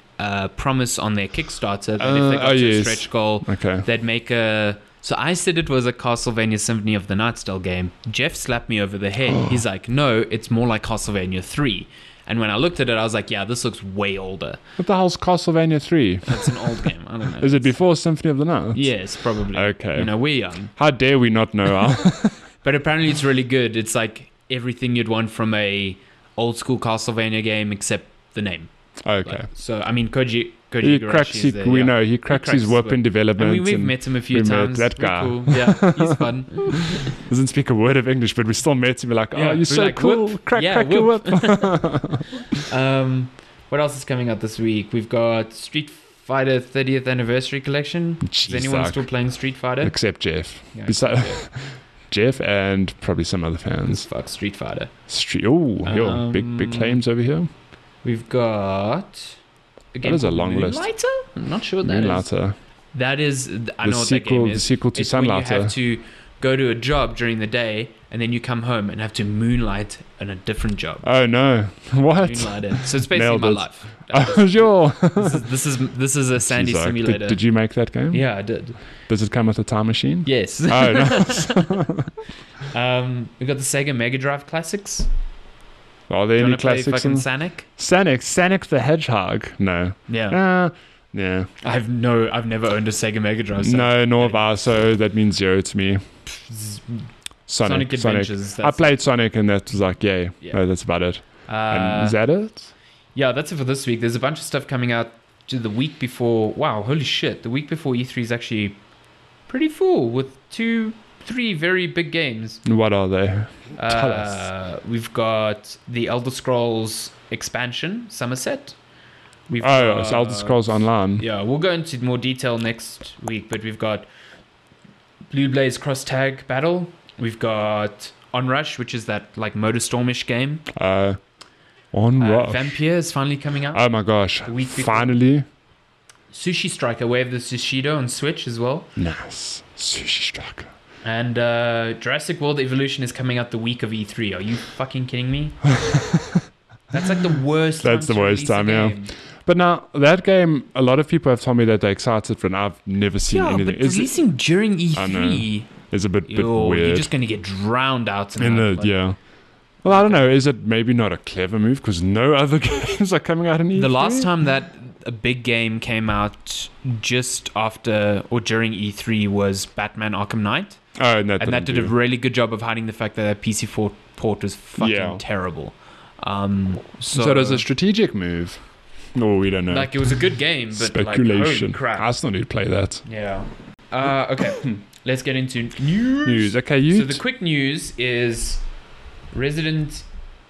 promise on their Kickstarter that if they got to a stretch goal, they'd make a... So I said it was a Castlevania Symphony of the Night style game. Jeff slapped me over the head. Oh. He's like, no, it's more like Castlevania III. And when I looked at it, I was like, yeah, this looks way older. What the hell's Castlevania III? That's an old game. I don't know. Is it before Symphony of the Night? Yes, probably. Okay. You know, we're young. How dare we not know our... But apparently it's really good. It's like everything you'd want from a old school Castlevania game except the name. Okay. Like, so, I mean, Koji Igarashi there. We know. He cracks his whip in development. And we've met him a few times. That guy. Cool. Yeah, he's fun. Doesn't speak a word of English, but we still met him. We're like, you're so cool. Whip. Crack your whip. What else is coming out this week? We've got Street Fighter 30th Anniversary Collection. Jeez, is anyone still playing Street Fighter? Except Jeff. Yeah, Jeff and probably some other fans. Fuck Street Fighter. Big claims over here. We've got... That is a long Moonlighter? List. I'm not sure what that Moonlighter. Is. That is, I know what that game is. The sequel to Sunlighter. You have to go to a job during the day, and then you come home and have to moonlight on a different job. Oh no! What? Moonlighter. So it's basically my life. Oh sure. This is a Sandy simulator. Did you make that game? Yeah, I did. Does it come with a time machine? Yes. Oh no. We got the Sega Mega Drive classics. Are there any classics? Play Sonic? Sonic the Hedgehog. No. Yeah. Yeah. I've never owned a Sega Mega Drive. So no, nor have I. So that means zero to me. Sonic Adventures. Sonic. I played Sonic, and that was like, yay. Yeah. No, that's about it. Is that it? Yeah, that's it for this week. There's a bunch of stuff coming out the week before. Wow, holy shit! The week before E3 is actually pretty full with 3 very big games. What are they? Tell us. We've got the Elder Scrolls expansion, Somerset. It's Elder Scrolls Online. Yeah, we'll go into more detail next week, but we've got Blue Blaze Cross Tag Battle. We've got Onrush, which is that like MotorStorm-ish game. Onrush. Vampire is finally coming out. Oh my gosh. Finally. Sushi Striker, Way of the Sushido on Switch as well. Nice. Sushi Striker. And Jurassic World Evolution is coming out the week of E3. Are you fucking kidding me? That's like the worst time. That's the worst time, yeah. But now, that game, a lot of people have told me that they're excited for it, and I've never seen anything. Yeah, but releasing during E3 is a bit weird. You're just going to get drowned out tonight. Yeah. Well, I don't know. Is it maybe not a clever move? Because no other games are coming out in E3? The last time that a big game came out just after or during E3 was Batman Arkham Knight. Oh, no, and that did a really good job of hiding the fact that PC4 port was fucking terrible. So it was a strategic move. No, we don't know. Like, it was a good game, but speculation. Like, holy crap. I still need to play that. Yeah. Okay, let's get into news. Okay, so the quick news is Resident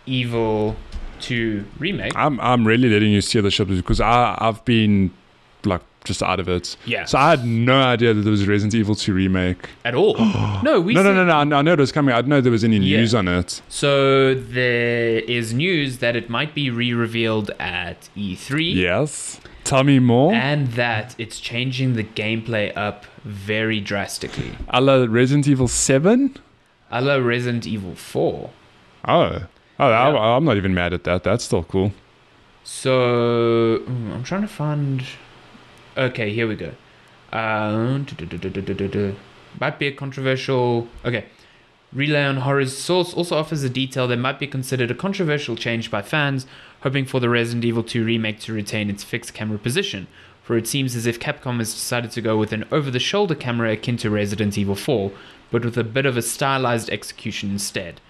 Evil 2 remake. I'm really letting you steer the ship because I've been like just out of it. Yeah. So I had no idea that there was a Resident Evil 2 remake at all. No. I know it was coming. I didn't know there was any news on it. So there is news that it might be re-revealed at E3. Yes. Tell me more. And that it's changing the gameplay up very drastically. A la Resident Evil 7? A la Resident Evil 4. I'm not even mad at that. That's still cool. So I'm trying to find... Okay, here we go. Might be a controversial... Okay. Relay on Horror's source also offers a detail that might be considered a controversial change by fans, hoping for the Resident Evil 2 remake to retain its fixed camera position, for it seems as if Capcom has decided to go with an over-the-shoulder camera akin to Resident Evil 4, but with a bit of a stylized execution instead.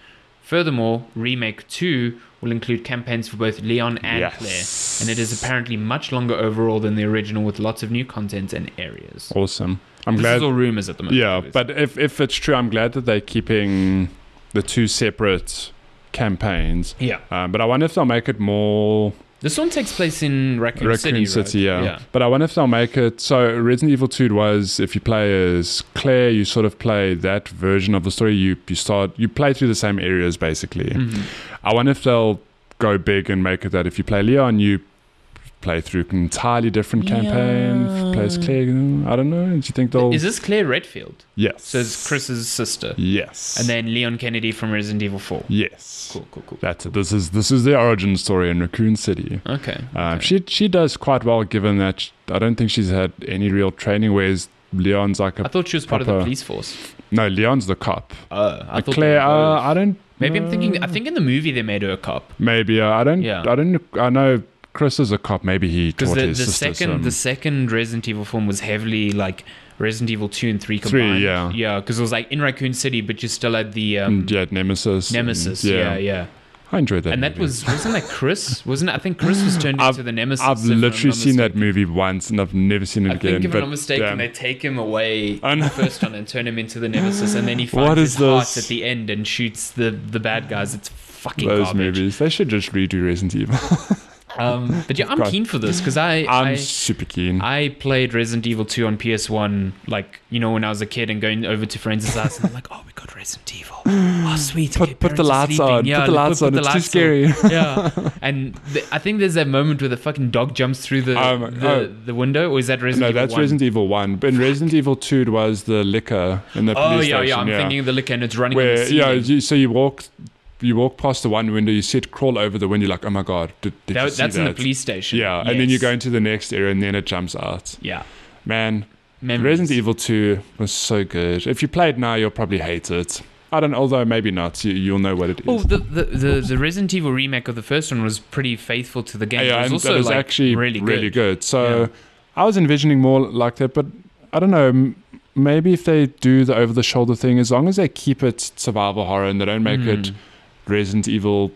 Furthermore, Remake 2 will include campaigns for both Leon and Claire, and it is apparently much longer overall than the original, with lots of new content and areas. Awesome. This is all rumors at the moment. Yeah, obviously. But if it's true, I'm glad that they're keeping the two separate campaigns. Yeah. But I wonder if they'll make it more... This one takes place in Raccoon City, right? Yeah. But I wonder if they'll make it... So Resident Evil 2 was, if you play as Claire, you sort of play that version of the story. You play through the same areas, basically. Mm-hmm. I wonder if they'll go big and make it that if you play Leon, you play through an entirely different campaign. If you play as Claire, I don't know. Do you think they'll... Is this Claire Redfield? Yes. So it's Chris's sister? Yes. And then Leon Kennedy from Resident Evil 4? Yes. Cool. That's it. This is the origin story in Raccoon City. Okay. She does quite well, given that I don't think she's had any real training, whereas Leon's like a... I thought she was part of the police force. No, Leon's the cop. Oh, I thought... Claire, I don't... Maybe I'm thinking... I think in the movie they made her a cop. Maybe. I know... Chris is a cop. Maybe he taught his sister. Because the second Resident Evil film was heavily like Resident Evil 2 and 3 combined. 3, yeah. Yeah, because it was like in Raccoon City, but you still had the... Nemesis. Nemesis. I enjoyed that movie. Wasn't that Chris? I think Chris was turned into the Nemesis. I've literally seen that movie once and I've never seen it again. I think if I'm not mistaken, they take him away the first one and turn him into the Nemesis, and then he finds his heart at the end and shoots the bad guys. It's fucking garbage. Those movies. They should just redo Resident Evil. But yeah, I'm keen for this because I'm super keen. I played Resident Evil 2 on PS1, like, you know, when I was a kid, and going over to friends' house, and I'm like, oh, we got Resident Evil. Oh, sweet. Put the lights on. Yeah, put the lights on. It's too scary. Yeah. And I think there's that moment where the fucking dog jumps through the window, or is that Resident Evil 1? No, that's Resident Evil 1. But in Resident Evil 2, it was the liquor in the police station. Oh, yeah. I'm thinking of the liquor, and it's running on the ceiling. Yeah, so you walk past the one window, you see it crawl over the window, you're like, oh my god, did you see that? In the police station. Yeah, yes. And then you go into the next area and then it jumps out. Yeah. Man, Memories. Resident Evil 2 was so good. If you play it now, you'll probably hate it. I don't know, although maybe not. You'll know what it is. Well, the Resident Evil remake of the first one was pretty faithful to the game. Yeah, it was also like actually really good. So I was envisioning more like that, but I don't know. Maybe if they do the over-the-shoulder thing, as long as they keep it survival horror and they don't make it Resident Evil...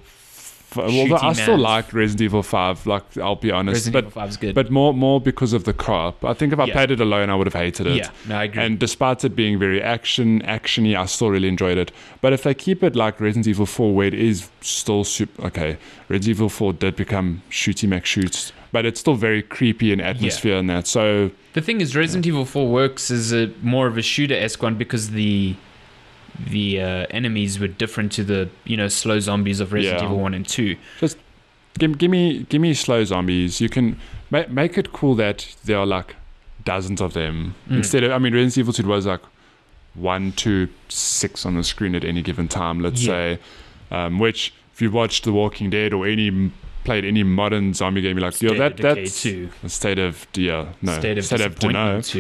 Although I still like Resident Evil 5, like, I'll be honest. Resident Evil 5's good. But more because of the co-op. I think if I played it alone, I would have hated it. Yeah, no, I agree. And despite it being very actiony, I still really enjoyed it. But if they keep it like Resident Evil 4, where it is still super... Okay, Resident Evil 4 did become shooty mac shoots, but it's still very creepy and atmosphere and that. So the thing is, Resident Evil 4 works as a more of a shooter-esque one because the enemies were different to the slow zombies of Resident Evil 1 and 2. Just give me slow zombies. You can make it cool that there are like dozens of them instead of, I mean, Resident Evil 2 was like 1 to 6 on the screen at any given time, let's say, which if you watched The Walking Dead or played any modern zombie game, you're like, yo, that's a state of disappointment.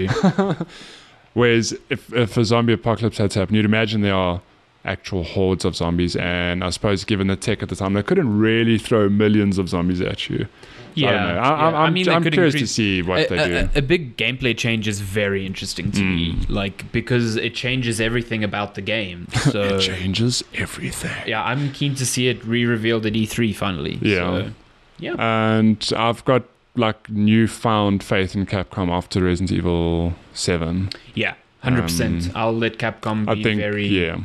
Whereas if a zombie apocalypse had to happen, you'd imagine there are actual hordes of zombies, and I suppose given the tech at the time, they couldn't really throw millions of zombies at you. Yeah, I don't know. I'm curious to see what they do. A big gameplay change is very interesting to me, like, because it changes everything about the game. So it changes everything. Yeah, I'm keen to see it re-revealed at E3 finally. Yeah, so, yeah. And I've got like newfound faith in Capcom after Resident Evil 7. Yeah, 100%. I'll let Capcom be, I think, very... Yeah.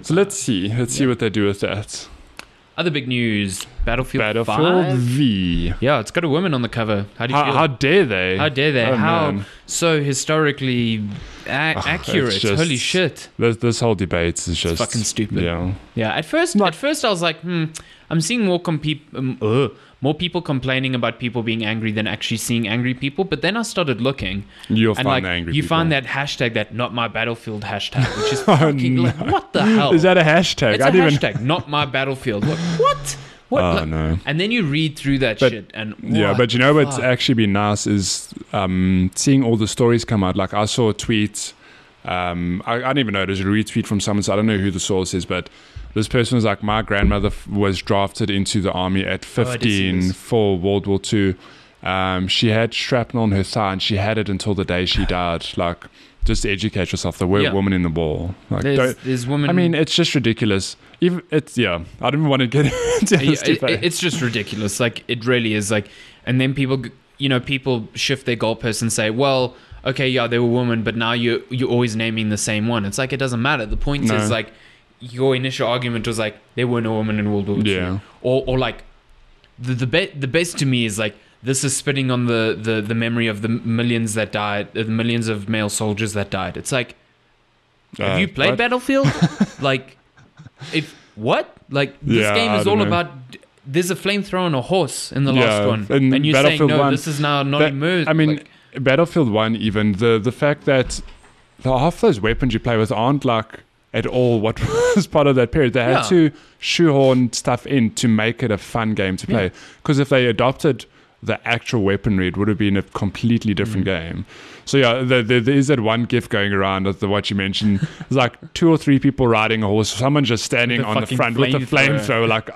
So let's see. Let's see what they do with that. Other big news, Battlefield 5. V. Yeah, it's got a woman on the cover. How do you feel? How dare they? How dare they? Oh, how so historically accurate? Just, holy shit. This whole debate is just... It's fucking stupid. Yeah. Yeah, at first I was like, I'm seeing more people complaining about people being angry than actually seeing angry people. But then I started looking. You find that hashtag, that not my Battlefield hashtag, which is fucking what the hell? Is that a hashtag? It's a hashtag, not my Battlefield. Look, what? What? Oh, no. And then you read through that shit and... Yeah, but you know what's actually been nice is seeing all the stories come out. Like, I saw a tweet. I don't even know. There's a retweet from someone, so I don't know who the source is, but... This person was like, my grandmother was drafted into the army at 15 for World War II. She had shrapnel on her thigh, and she had it until the day she died. Like, just educate yourself. There were women in the war. Like, there's women. I mean, it's just ridiculous. I don't want to get into this debate. It's just ridiculous. Like, it really is. Like, and then people shift their goalposts and say, well, okay, yeah, they were women, but now you're always naming the same one. It's like, it doesn't matter. The point is, like, your initial argument was like, there were no women in World War II. Yeah. Or like, the best to me is like, this is spitting on the memory of the millions that died, the millions of male soldiers that died. It's like, have you played Battlefield? Like, this game is all about... There's a flamethrower and a horse in the last one. And you're saying, no, this is now not immersed. I mean, like, Battlefield 1 even, the fact that half those weapons you play with aren't like... at all what was part of that period. They had to shoehorn stuff in to make it a fun game to play, because if they adopted the actual weaponry, it would have been a completely different game. So yeah, there is that one gif going around of what you mentioned. There's like 2 or 3 people riding a horse, someone just standing on the front with a flamethrower. Like,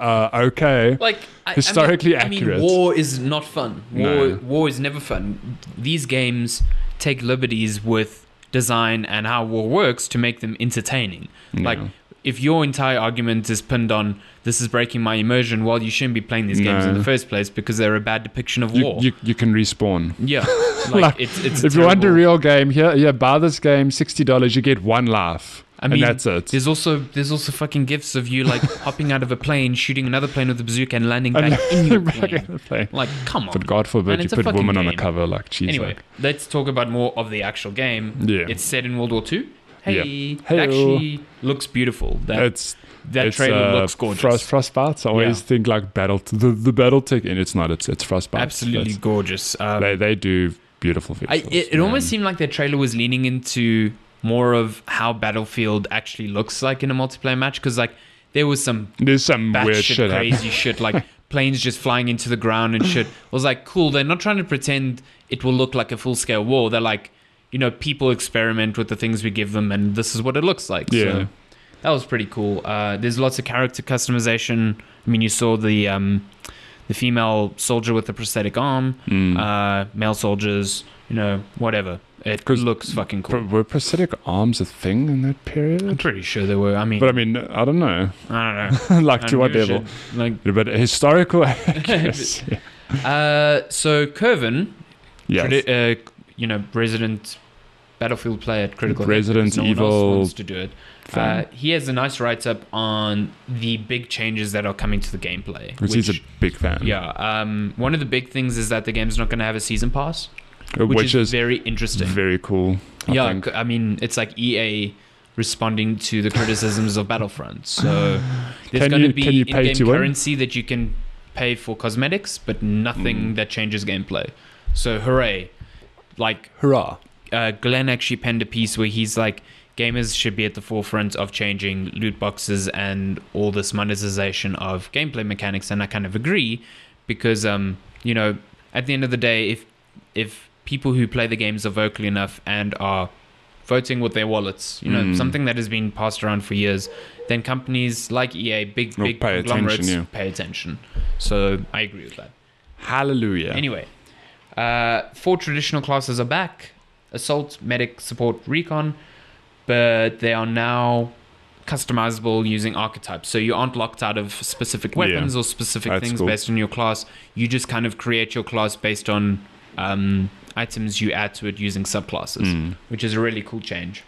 okay. Like, historically accurate. I mean, war is not fun. War is never fun. These games take liberties with design and how war works to make them entertaining. Like, if your entire argument is pinned on this is breaking my immersion, well, you shouldn't be playing these games in the first place, because they're a bad depiction of war. You can respawn. Yeah. Like, it's if you want a real game, buy this game, $60, you get one laugh. I mean, and that's it. There's also fucking gifs of you like hopping out of a plane, shooting another plane with a bazooka, and landing back in your plane. Like, come on. But God forbid you put a woman on the cover. Like, geez. Anyway, let's talk about more of the actual game. Yeah. It's set in World War II. Hey, it actually looks beautiful. That trailer looks gorgeous. Frostbites. I always think like the battle tech, and it's not. It's Frostbites. Absolutely gorgeous. They do beautiful visuals. It almost seemed like their trailer was leaning into more of how Battlefield actually looks like in a multiplayer match, because like there's some weird shit, crazy shit, like planes just flying into the ground and shit. I was like, cool, they're not trying to pretend it will look like a full-scale war. They're like, people experiment with the things we give them, and this is what it looks like. Yeah. So that was pretty cool. There's lots of character customization. I mean, you saw the female soldier with the prosthetic arm, male soldiers, you know, whatever. It looks fucking cool. Were prosthetic arms a thing in that period? I'm pretty sure they were. I mean, but I mean, I don't know. I don't know. Like, to what level? Like, but historical accuracy. So Kervin, you know, resident Battlefield player at Critical Resident Evil wants to do it. He has a nice write-up on the big changes that are coming to the gameplay, which he's a big fan. Yeah. One of the big things is that the game's not going to have a season pass, which is very interesting, very cool. I think. I mean, it's like EA responding to the criticisms of Battlefront. So there's going to be in-game currency that you can pay for cosmetics, but nothing that changes gameplay. So hooray! Like, hurrah! Glenn actually penned a piece where he's like, gamers should be at the forefront of changing loot boxes and all this monetization of gameplay mechanics. And I kind of agree, because you know, at the end of the day, if people who play the games are vocal enough and are voting with their wallets, you know, something that has been passed around for years, then companies like EA, big conglomerates, pay attention. So I agree with that. Hallelujah. Anyway, 4 traditional classes are back: assault, medic, support, recon, but they are now customizable using archetypes. So you aren't locked out of specific weapons or specific things based on your class. You just kind of create your class based on items you add to it using subclasses, which is a really cool change.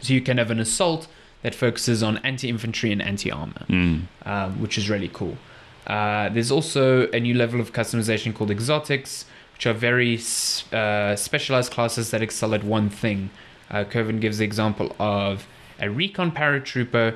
So you can have an assault that focuses on anti-infantry and anti-armor, which is really cool. There's also a new level of customization called exotics, which are very specialized classes that excel at one thing. Kervin gives the example of a recon paratrooper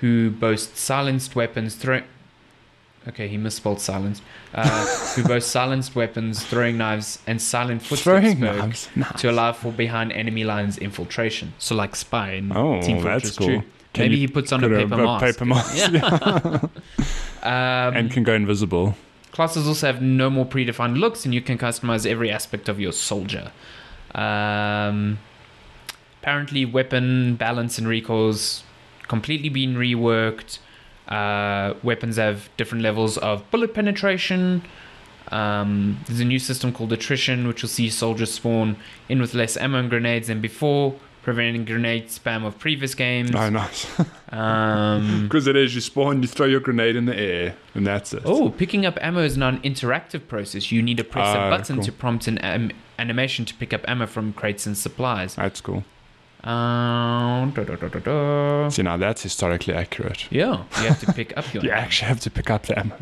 who boasts silenced weapons who boasts silenced weapons, throwing knives, and silent footsteps to allow for behind enemy lines infiltration. So like Spy in Team Fortress 2. Maybe he puts on a paper mask. Yeah. And can go invisible. Classes also have no more predefined looks, and you can customize every aspect of your soldier. Apparently, weapon balance and recoil's completely been reworked. Weapons have different levels of bullet penetration. There's a new system called attrition, which will see soldiers spawn in with less ammo and grenades than before, preventing grenade spam of previous games. Oh, nice. Because it is, you spawn, you throw your grenade in the air, and that's it. Oh, picking up ammo is not an interactive process. You need to press a button to prompt an animation to pick up ammo from crates and supplies. That's cool. See, now that's historically accurate. Yeah, you have to pick up your ammo. You actually have to pick up the ammo.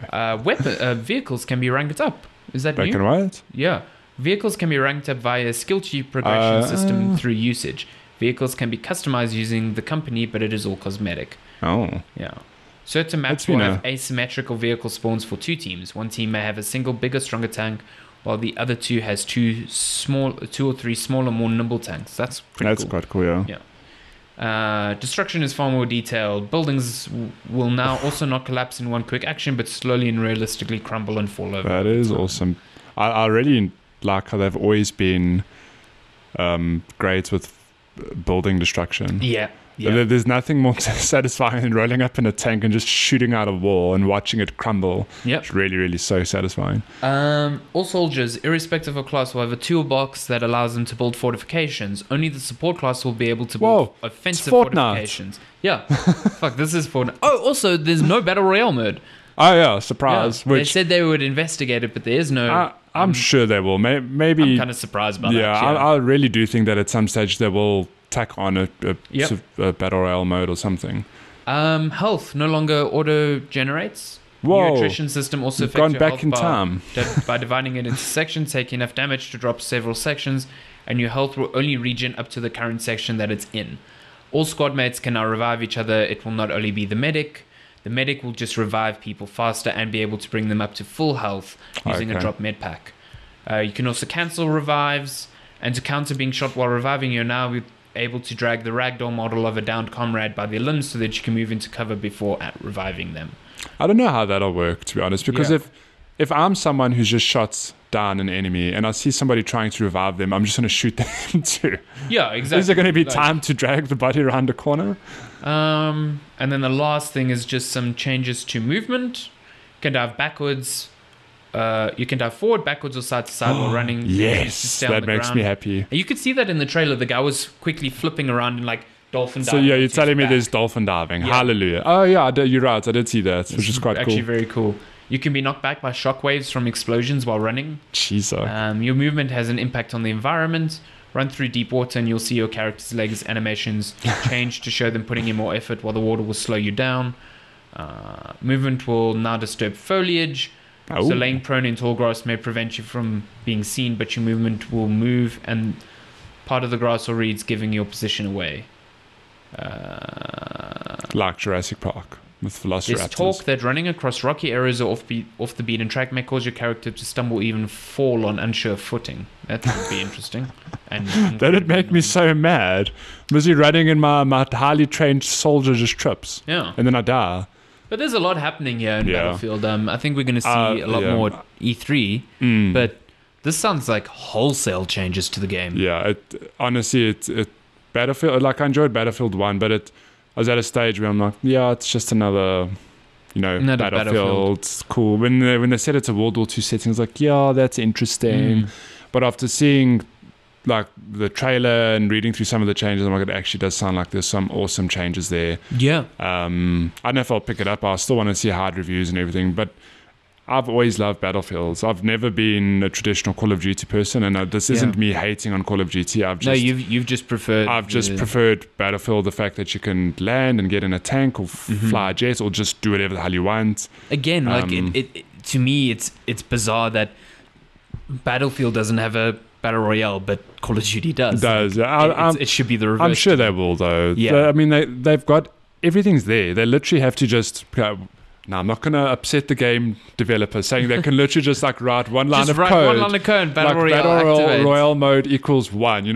Vehicles can be ranked up. Is that new? Back and right? Yeah. Vehicles can be ranked up via a skill tree progression system through usage. Vehicles can be customized using the company, but it is all cosmetic. Oh. Yeah. Certain maps will have asymmetrical vehicle spawns for 2 teams. One team may have a single bigger, stronger tank, while the other 2 has 2 or 3 smaller, more nimble tanks. That's pretty cool. That's quite cool, yeah. Destruction is far more detailed. Buildings will now also not collapse in one quick action, but slowly and realistically crumble and fall over. That is awesome. I really like how they've always been great with building destruction. Yeah. There's nothing more satisfying than rolling up in a tank and just shooting out a wall and watching it crumble. It's really, really so satisfying. All soldiers, irrespective of class, will have a toolbox that allows them to build fortifications. Only the support class will be able to build offensive fortifications. Yeah. Fuck, this is Fortnite. Oh, also, there's no battle royale mode. Oh, yeah, surprise. Yeah, they said they would investigate it, but there is no... I'm sure they will. Maybe I'm kind of surprised by that. Yeah, I really do think that at some stage they will tack on a battle royale mode or something. Health no longer auto generates. New attrition system also affects your health by dividing it into sections. Take enough damage to drop several sections, and your health will only regen up to the current section that it's in. All squad mates can now revive each other. It will not only be the medic. The medic will just revive people faster and be able to bring them up to full health using a drop med pack. You can also cancel revives, and to counter being shot while reviving, you're now able to drag the ragdoll model of a downed comrade by their limbs so that you can move into cover before reviving them. I don't know how that'll work, to be honest, because if if I'm someone who just shuts down an enemy and I see somebody trying to revive them, I'm just going to shoot them too. Yeah, exactly. Is there going to be time to drag the body around the corner? And then the last thing is just some changes to movement. You can dive backwards. You can dive forward, backwards, or side to side while running. Yes, that makes me happy. And you could see that in the trailer. The guy was quickly flipping around and like dolphin diving. So yeah, you're telling me there's dolphin diving. Yeah. Hallelujah. Oh yeah, you're right. I did see that, which is quite cool. Actually very cool. You can be knocked back by shockwaves from explosions while running. Jesus. Your movement has an impact on the environment. Run through deep water and you'll see your character's legs animations change to show them putting in more effort, while the water will slow you down. Movement will now disturb foliage. Oh. So laying prone in tall grass may prevent you from being seen, but your movement will move and part of the grass or reeds giving your position away. Like Jurassic Park. With velociraptors. There's talk that running across rocky areas or off the beaten track may cause your character to stumble, even fall on unsure footing. That would be interesting. And that'd make me so mad. Busy running in my highly trained soldier just trips. Yeah. And then I die. But there's a lot happening here in Battlefield. I think we're going to see a lot more at E3. Mm. But this sounds like wholesale changes to the game. Yeah. Honestly, Battlefield. Like I enjoyed Battlefield 1, but I was at a stage where I'm like, yeah, it's just another, Battlefield. It's cool. When they said it's a World War II setting, I was like, yeah, that's interesting. Mm. But after seeing like the trailer and reading through some of the changes, I'm like, it actually does sound like there's some awesome changes there. Yeah. I don't know if I'll pick it up. I still want to see hard reviews and everything, but I've always loved Battlefields. I've never been a traditional Call of Duty person, and this isn't me hating on Call of Duty. I've just preferred Battlefield, the fact that you can land and get in a tank or fly a jet or just do whatever the hell you want. Again, to me, it's bizarre that Battlefield doesn't have a Battle Royale, but Call of Duty does. It should be the reverse. I'm sure they will, though. Yeah. I mean, they've got... Everything's there. They literally have to just... Now, I'm not going to upset the game developer saying they can literally just like write one line of code, Battle Royale mode equals 1,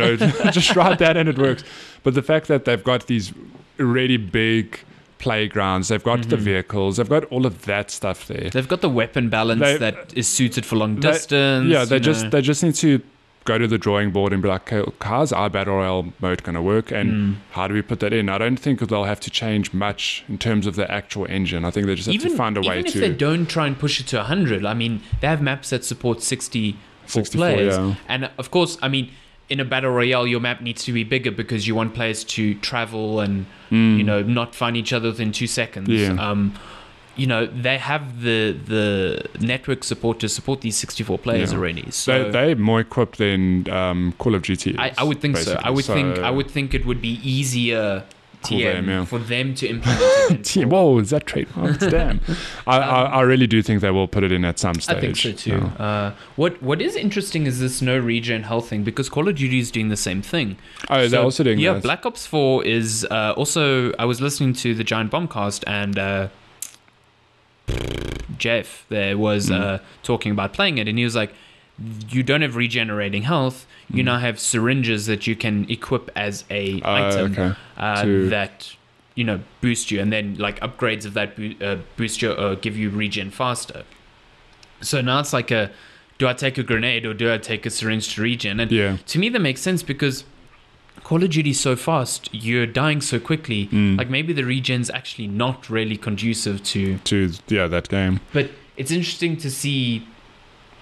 just write that and it works. But the fact that they've got these really big playgrounds, they've got the vehicles, they've got all of that stuff there. They've got the weapon balance that is suited for long distance. Yeah, they just need to go to the drawing board and be like, okay, how's our Battle Royale mode going to work and how do we put that in? I don't think they'll have to change much in terms of the actual engine. I think they just have to find a way to... Even if they don't try and push it to 100, I mean, they have maps that support 64 players. Yeah. And of course, I mean, in a Battle Royale, your map needs to be bigger because you want players to travel and, not find each other within 2 seconds. Yeah. They have the network support to support these 64 players already. So they're more equipped than Call of Duty is, I would think basically. So. I would think it would be easier for them to implement. Whoa, is that trademark? Damn. I really do think they will put it in at some stage. I think so too. No. What is interesting is this no regen health thing, because Call of Duty is doing the same thing. Oh, they're also doing that. Yeah, Black Ops 4 is also. I was listening to the Giant Bombcast and Jeff there was talking about playing it, and he was like, you don't have regenerating health, you now have syringes that you can equip as a item that boost you, and then like upgrades of that boost you or give you regen faster. So now it's like, do I take a grenade or do I take a syringe to regen? And to me that makes sense, because Call of Duty so fast, you're dying so quickly. Like maybe the regen's actually not really conducive to that game. But it's interesting to see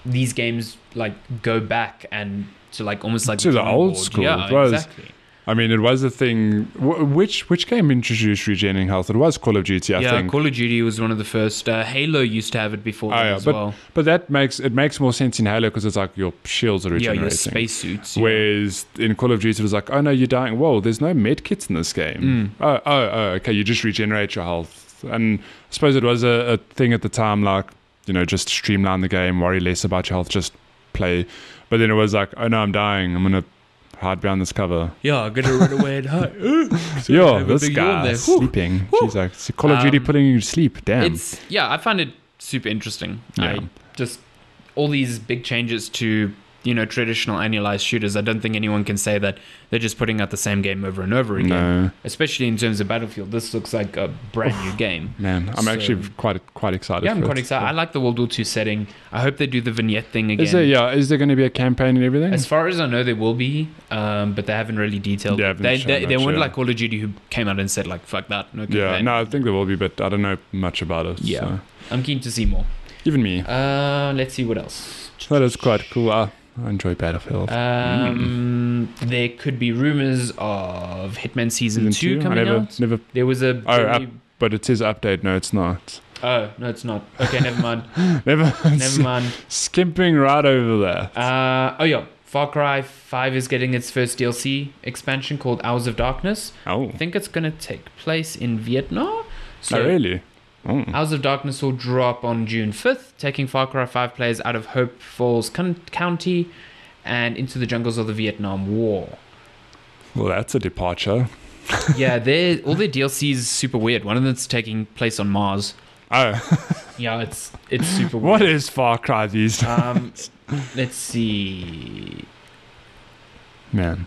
these games like go back and to like almost like to the old school. Yeah, exactly. I mean, it was a thing. Which game introduced regenerating health? It was Call of Duty, I think. Yeah, Call of Duty was one of the first. Halo used to have it before as well. But that makes more sense in Halo, because it's like your shields are regenerating. Yeah, your spacesuits. Yeah. Whereas in Call of Duty, it was like, oh no, you're dying. Whoa, there's no med kits in this game. Okay, you just regenerate your health. And I suppose it was a thing at the time, like, just streamline the game, worry less about your health, just play. But then it was like, oh no, I'm dying. I'm going to hard behind this cover. Yeah, I'm gonna run away and hide. Yo, this guy's sleeping. She's like, Call of Duty putting you to sleep. Damn. I find it super interesting. Yeah. All these big changes to you know, traditional annualized shooters, I don't think anyone can say that they're just putting out the same game over and over again. No. Especially in terms of Battlefield, this looks like a brand new game. Man, I'm actually quite excited. Yeah, I'm quite excited. I like the World War II setting. I hope they do the vignette thing again. Is there going to be a campaign and everything? As far as I know, there will be, but they haven't really detailed. They weren't like Call of Duty, who came out and said like, "Fuck that." No campaign. Yeah, no, I think there will be, but I don't know much about it. Yeah, so. I'm keen to see more. Even me. Let's see what else. That is quite cool. I enjoy Battlefield. There could be rumors of Hitman Season 2 coming out. There was a... but it says update. No, it's not. Oh, no, it's not. Okay, never mind. Never mind. Skimping right over that. Far Cry 5 is getting its first DLC expansion called Hours of Darkness. Oh. I think it's going to take place in Vietnam. So really? Oh. Hours of Darkness will drop on June 5th, taking Far Cry 5 players out of Hope Falls County and into the jungles of the Vietnam War. Well, that's a departure. Yeah, all their DLC is super weird. One of them's taking place on Mars. Oh. Yeah, it's super weird. What is Far Cry these days? Let's see. Man.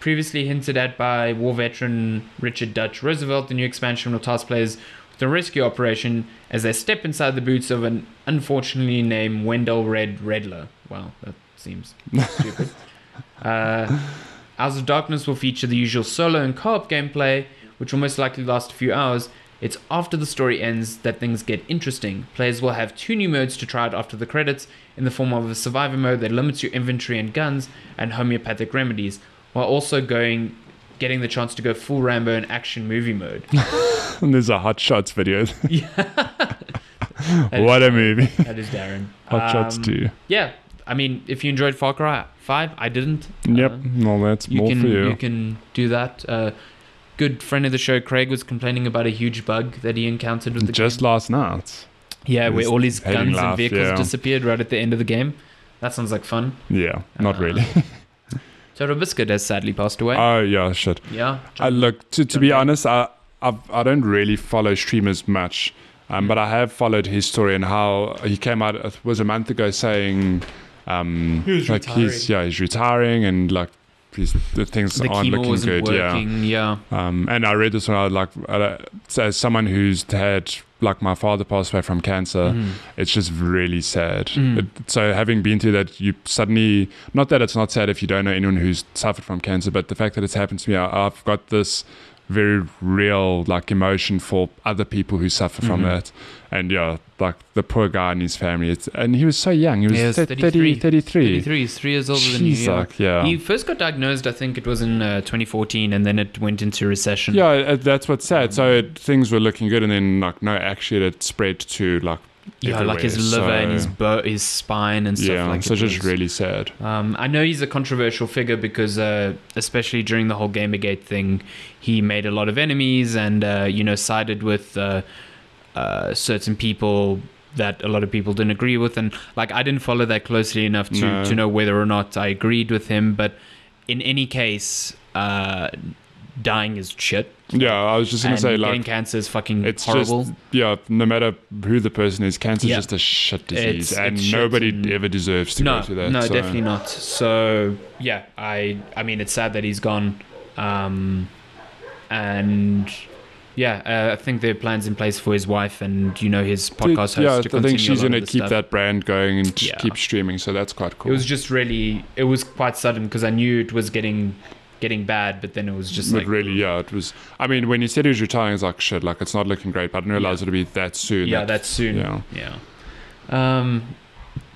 Previously hinted at by war veteran Richard Dutch Roosevelt, the new expansion will task players the rescue operation as they step inside the boots of an unfortunately named Wendell Red Redler. Wow, that seems stupid. Hours of Darkness will feature the usual solo and co-op gameplay, which will most likely last a few hours. It's after the story ends that things get interesting. Players will have 2 new modes to try out after the credits, in the form of a survivor mode that limits your inventory and guns and homeopathic remedies, while also getting the chance to go full Rambo in action movie mode. And there's a Hot Shots video. Yeah. What a movie. That is Darren. Hot Shots 2. Yeah. I mean, if you enjoyed Far Cry 5, I didn't. Yep. Well, that's more for you. You can do that. Good friend of the show, Craig, was complaining about a huge bug that he encountered with the game. Just last night. Yeah, where all his guns and vehicles disappeared right at the end of the game. That sounds like fun. Yeah, not really. Total Biscuit has sadly passed away. Oh, yeah, shit. Yeah. Look, to be honest, I don't really follow streamers much, but I have followed his story and how he came out. It was a month ago saying he's retiring and like the things aren't looking good. Working, yeah. And I read this when I was like, as someone who's had like my father passed away from cancer, it's just really sad. So having been through that, you suddenly, not that it's not sad if you don't know anyone who's suffered from cancer, but the fact that it's happened to me, I've got this very real like emotion for other people who suffer from that. And yeah, like the poor guy and his family, and he was so young. He was, 33. He's 3 years older than you. Like, yeah. He first got diagnosed, I think it was in 2014, and then it went into recession. Yeah, that's what's sad. Things were looking good, and then like no, actually it spread to like everywhere. Like his liver and his spine and stuff like that. Yeah, so just really sad. I know he's a controversial figure because especially during the whole Gamergate thing, he made a lot of enemies and sided with certain people that a lot of people didn't agree with, and like I didn't follow that closely enough to know whether or not I agreed with him. But in any case, dying is shit. Yeah, I was just going to say, like, getting cancer is fucking horrible. Just, no matter who the person is, cancer is just a shit disease, and nobody ever deserves to go through that. No, definitely not. So yeah, I mean, it's sad that he's gone, and yeah, I think there are plans in place for his wife and his podcast host. Yeah, I think she's going to keep that brand going and keep streaming. So that's quite cool. It was just really, it was quite sudden because I knew it was getting bad, but then it was just it was, I mean, when you said he was retiring, it's like shit, like it's not looking great, but I didn't realize it'd be that soon.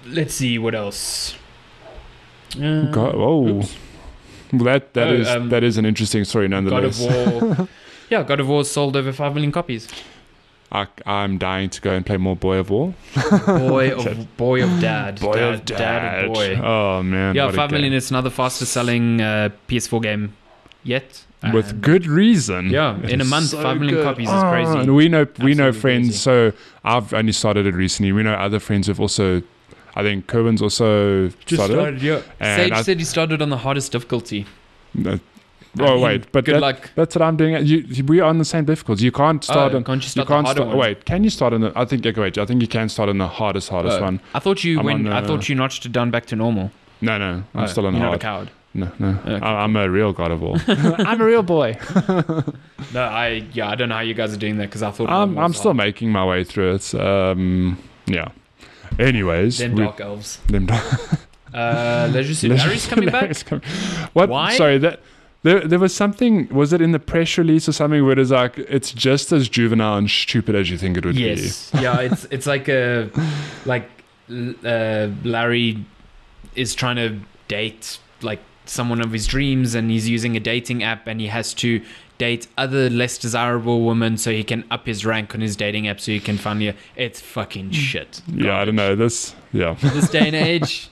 Let's see what else. That is an interesting story nonetheless. God of War. Yeah, God of War sold over 5 million copies. I'm dying to go and play more Boy of War. Boy of Dad. Oh man. Yeah, 5 million. It's now the fastest selling PS4 game yet. With good reason. Yeah, in a month, 5 million copies is crazy. And we know friends. Crazy. So I've only started it recently. We know other friends who've also. I think Kerwin's also started. Yeah. And Sage said he started on the hardest difficulty. That's what I'm doing. We are on the same difficulty. You can't start on. Can't you start on the harder one? Can you start on the? I think you can start on the hardest one. I thought you notched it down back to normal. No. I'm still on hard. You're not a coward. No. Okay. I'm a real God of War. I'm a real boy. I don't know how you guys are doing that because I thought I'm still making my way through it. Yeah. Anyways, them dark elves. Leisure Suit Larry's coming back. What? Why? Sorry, that there was something. Was it in the press release or something where it's like it's just as juvenile and stupid as you think it would be? Yes. Yeah. It's like a Larry is trying to date like someone of his dreams, and he's using a dating app, and he has to date other less desirable women so he can up his rank on his dating app so he can finally... It's fucking shit. Garbage. Yeah, I don't know. This... Yeah. This day and age.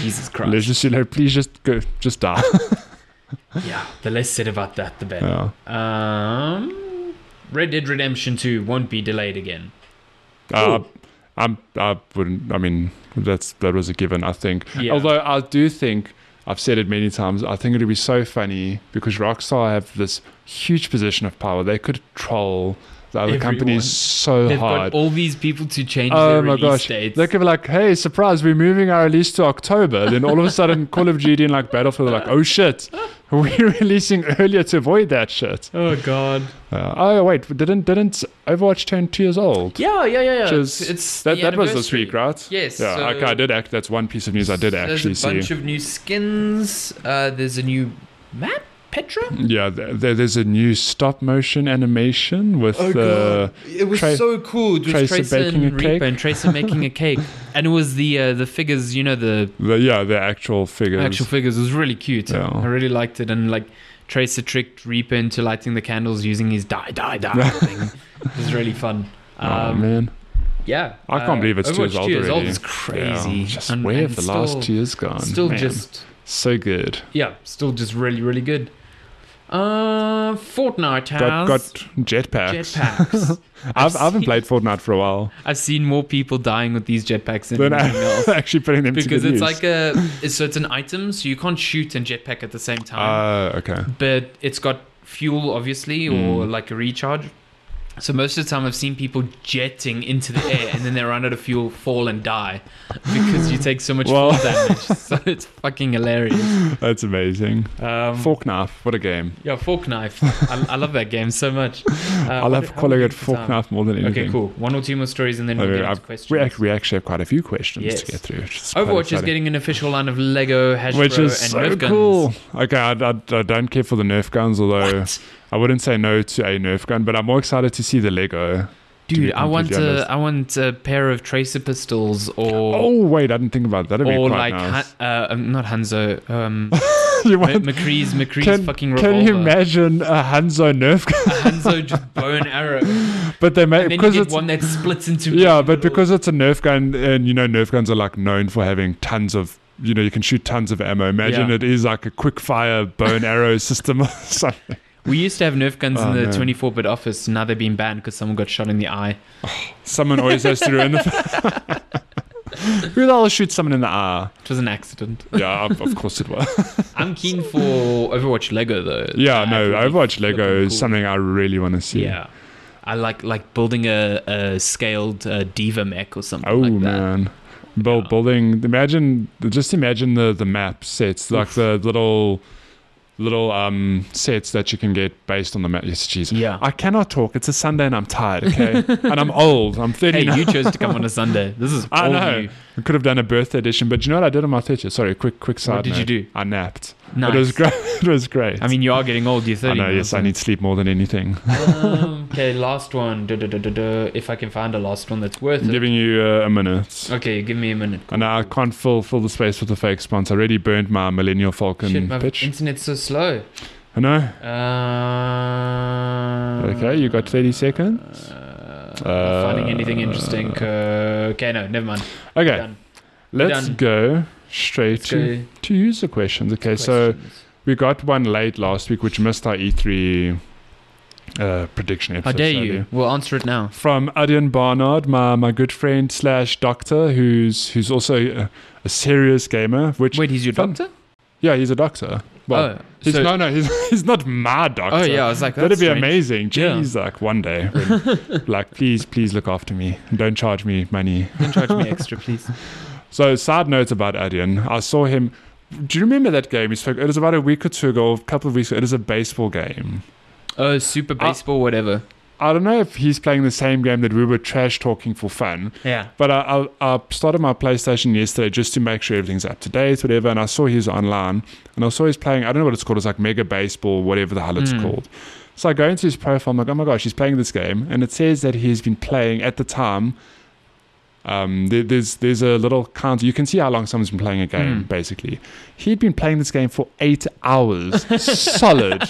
Jesus Christ. Let's just, please just go. Just die. Yeah. The less said about that, the better. Yeah. Red Dead Redemption 2 won't be delayed again. I wouldn't... I mean, that was a given, I think. Yeah. Although I do think... I've said it many times. I think it would be so funny because Rockstar have this huge position of power. They could troll the other companies so hard. They've got all these people to change their release dates. They could be like, hey, surprise, we're moving our release to October. Then all of a sudden, Call of Duty and like Battlefield are like, oh shit, we're releasing earlier to avoid that shit. Oh God. Oh wait, didn't Overwatch turn 2 years old? Yeah. That was this week, right? Yes. Yeah. So okay, I did act. That's one piece of news I did actually see. There's a bunch of new skins. There's a new map. Petra? Yeah, there's a new stop motion animation with it was so cool. It was Tracer baking a cake. And Tracer making a cake, and it was the figures, you know, the actual figures. Actual figures. It was really cute. Yeah. I really liked it, and like Tracer tricked Reaper into lighting the candles using his die thing. It was really fun. Oh man. Yeah, I can't believe it's 2 years old already. Old is crazy. Yeah, just where have the last 2 years gone? Still man. Just so good. Yeah, still just really really good. Fortnite has got jetpacks. I haven't played Fortnite for a while. I've seen more people dying with these jetpacks than anything else. Actually putting them because it's use. Like a so it's an item, so you can't shoot and jetpack at the same time. Okay. But it's got fuel, obviously, or like a recharge. So most of the time I've seen people jetting into the air and then they run out of fuel, fall and die because you take so much fuel damage. So it's fucking hilarious. That's amazing. Forkknife, what a game. Yeah, Forkknife. I love that game so much. I love calling it Forkknife more than anything. Okay, cool. One or two more stories and then we'll get into questions. We actually have quite a few questions to get through. Overwatch is getting an official line of Lego, Hasbro, which is and so Nerf guns. Cool. Okay, I don't care for the Nerf guns, although... What? I wouldn't say no to a Nerf gun, but I'm more excited to see the Lego. Dude, I want a pair of Tracer pistols or... Oh, wait, I didn't think about that. That'd be quite nice. Not Hanzo. McCree's fucking revolver. Can you imagine a Hanzo Nerf gun? A Hanzo just bow and arrow. But they make... And then you get one that splits into... Yeah, but because it's a Nerf gun, and you know Nerf guns are like known for having tons of... You know, you can shoot tons of ammo. Imagine it is like a quick fire bow and arrow system or something. We used to have Nerf guns in the 24-bit office. Now they're being banned because someone got shot in the eye. Oh, someone always has to ruin the... Who the hell shoots someone in the eye? It was an accident. Yeah, of course it was. I'm keen for Overwatch Lego, though. Yeah, Overwatch Lego is something I really want to see. Yeah. I like building a scaled diva mech or something like that. Oh, man. Building... Just imagine the map sets. Like the little sets that you can get based on the map. Yes, Jesus. Yeah. I cannot talk. It's a Sunday and I'm tired, okay? And I'm old. I'm 30 now. You chose to come on a Sunday. This is I know. You. I could have done a birthday edition, but you know what I did on my 30th? Sorry, quick side note. What did you do? I napped. Nice. It was great. I mean, you are getting old. You're 30. I know, yes. I need sleep more than anything. Okay, last one. If I can find a last one that's worth it. I'm giving you a minute. Okay, give me a minute. Cool. And I can't fill the space with a fake sponsor. I already burned my Millennial Falcon pitch. Shit, my internet's so slow. I know. Okay, you got 30 seconds. Not finding anything interesting. Okay, no, never mind. Okay, let's go straight to user questions. Okay, so we got one late last week, which missed our E3 prediction episode. How dare you? We'll answer it now. From Adrian Barnard, my good friend / doctor, who's also a serious gamer. Wait, he's your doctor? Yeah, he's a doctor. Well, he's not my doctor. Oh, yeah, I was like, that'd be amazing. Jeez, yeah. Like one day. When, like, please look after me. Don't charge me money. Don't charge me extra, please. So, side notes about Adyen. I saw him. Do you remember that game? It was about a week or two ago, a couple of weeks ago. It is a baseball game. Oh, Super Baseball, whatever. I don't know if he's playing the same game that we were trash talking for fun. Yeah. But I started my PlayStation yesterday just to make sure everything's up to date, whatever. And I saw he's online. And I saw he's playing, I don't know what it's called. It's like Mega Baseball, whatever the hell it's called. So I go into his profile. I'm like, oh my gosh, he's playing this game. And it says that he's been playing at the time. There's a little counter. You can see how long someone's been playing a game, basically. He'd been playing this game for 8 hours. Solid.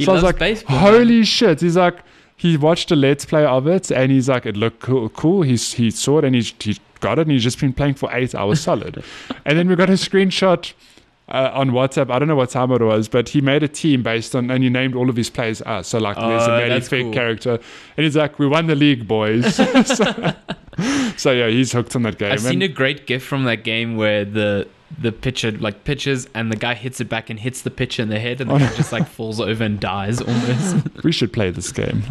So I was like, baseball, holy shit. He's like, he watched a Let's Play of it, and he's like, it looked cool. He saw it, and he got it, and he's just been playing for 8 hours solid. And then we got a screenshot on WhatsApp. I don't know what time it was, but he made a team based on, and he named all of his players us. So, like, there's a really fake character. And he's like, we won the league, boys. So, yeah, he's hooked on that game. I've seen a great gif from that game where the pitcher like pitches and the guy hits it back and hits the pitcher in the head, and the guy just like falls over and dies almost. We should play this game.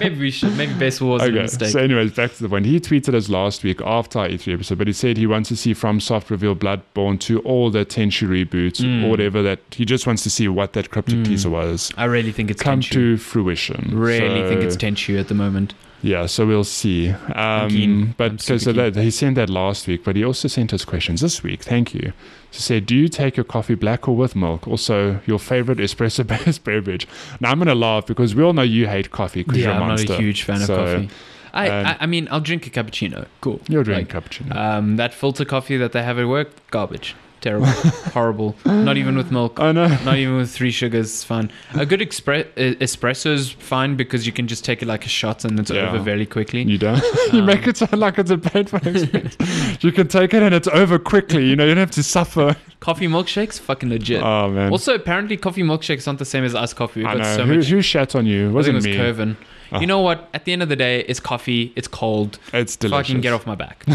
Maybe we should. Maybe baseball was a mistake. So anyways, back to the point. He tweeted us last week after our E3 episode, but he said he wants to see FromSoft reveal Bloodborne 2 or the Tenchu reboots or whatever. That he just wants to see what that cryptic teaser was. I really think it's come Tenchu. To fruition. Really think it's Tenchu at the moment. Yeah, so we'll see. He sent that last week, but he also sent us questions this week. Thank you. So said, do you take your coffee black or with milk? Also, your favorite espresso-based beverage. Now, I'm going to laugh because we all know you hate coffee because you're a monster. Yeah, I'm not a huge fan of coffee. I mean, I'll drink a cappuccino. Cool. You'll drink a cappuccino. That filter coffee that they have at work, garbage. Terrible. Horrible. Not even with milk. Oh, no. Not even with 3 sugars. It's fine. A good espresso is fine because you can just take it like a shot and it's over very quickly. You don't. You make it sound like it's a painful experience. You can take it and it's over quickly. You know, you don't have to suffer. Coffee milkshakes? Fucking legit. Oh, man. Also, apparently, coffee milkshakes aren't the same as iced coffee. I know. So who shat on you? Wasn't me. It was Kervin. Oh. You know what? At the end of the day, it's coffee. It's cold. It's delicious. Fucking get off my back.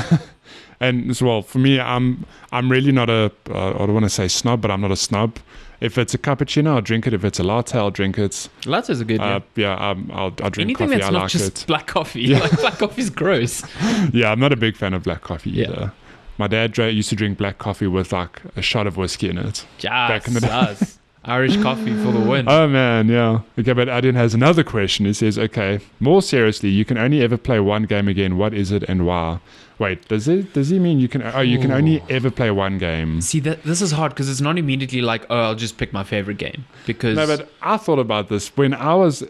And as well, for me, I'm really not I don't want to say snob, but I'm not a snob. If it's a cappuccino, I'll drink it. If it's a latte, I'll drink it. Lattes are good, I'll drink anything coffee. Anything that's not like just it. Black coffee. Yeah. Like, black coffee's gross. Yeah, I'm not a big fan of black coffee either. My dad used to drink black coffee with like a shot of whiskey in it. Back in the day. Irish coffee for the win. Oh, man, yeah. Okay, but Adyen has another question. He says, okay, more seriously, you can only ever play one game again. What is it and why? Wait, does he mean you can... Oh, you can only ever play one game. See, this is hard because it's not immediately like, oh, I'll just pick my favorite game because... No, but I thought about this. When I was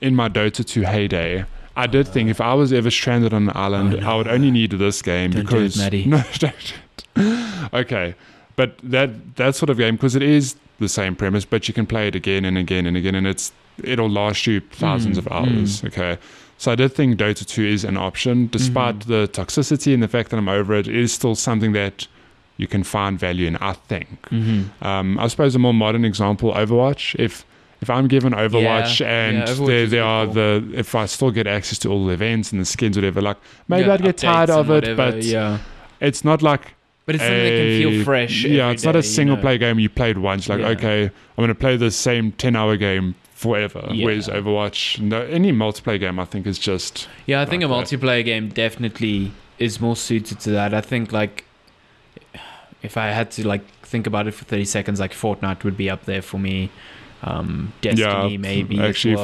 in my Dota 2 heyday, I did think if I was ever stranded on an island, I would only need this game because... Don't do it, Maddie. No, don't do it. Okay, but that sort of game, because it is... the same premise, but you can play it again and again and again, and it'll last you thousands of hours. Okay, so I did think Dota 2 is an option, despite the toxicity and the fact that I'm over it. It is still something that you can find value in, I think. I suppose a more modern example, Overwatch. If I'm given Overwatch and there are the, if I still get access to all the events and the skins, whatever, like maybe I'd get tired of it, whatever, but it's not like. But it's something that can feel fresh. Yeah, it's not a single play game you played once. Like, okay, I'm going to play the same 10-hour game forever. Yeah. Whereas Overwatch, any multiplayer game, I think, is just... Yeah, I think a multiplayer game definitely is more suited to that. I think, like, if I had to, like, think about it for 30 seconds, like, Fortnite would be up there for me. Destiny, maybe. Actually,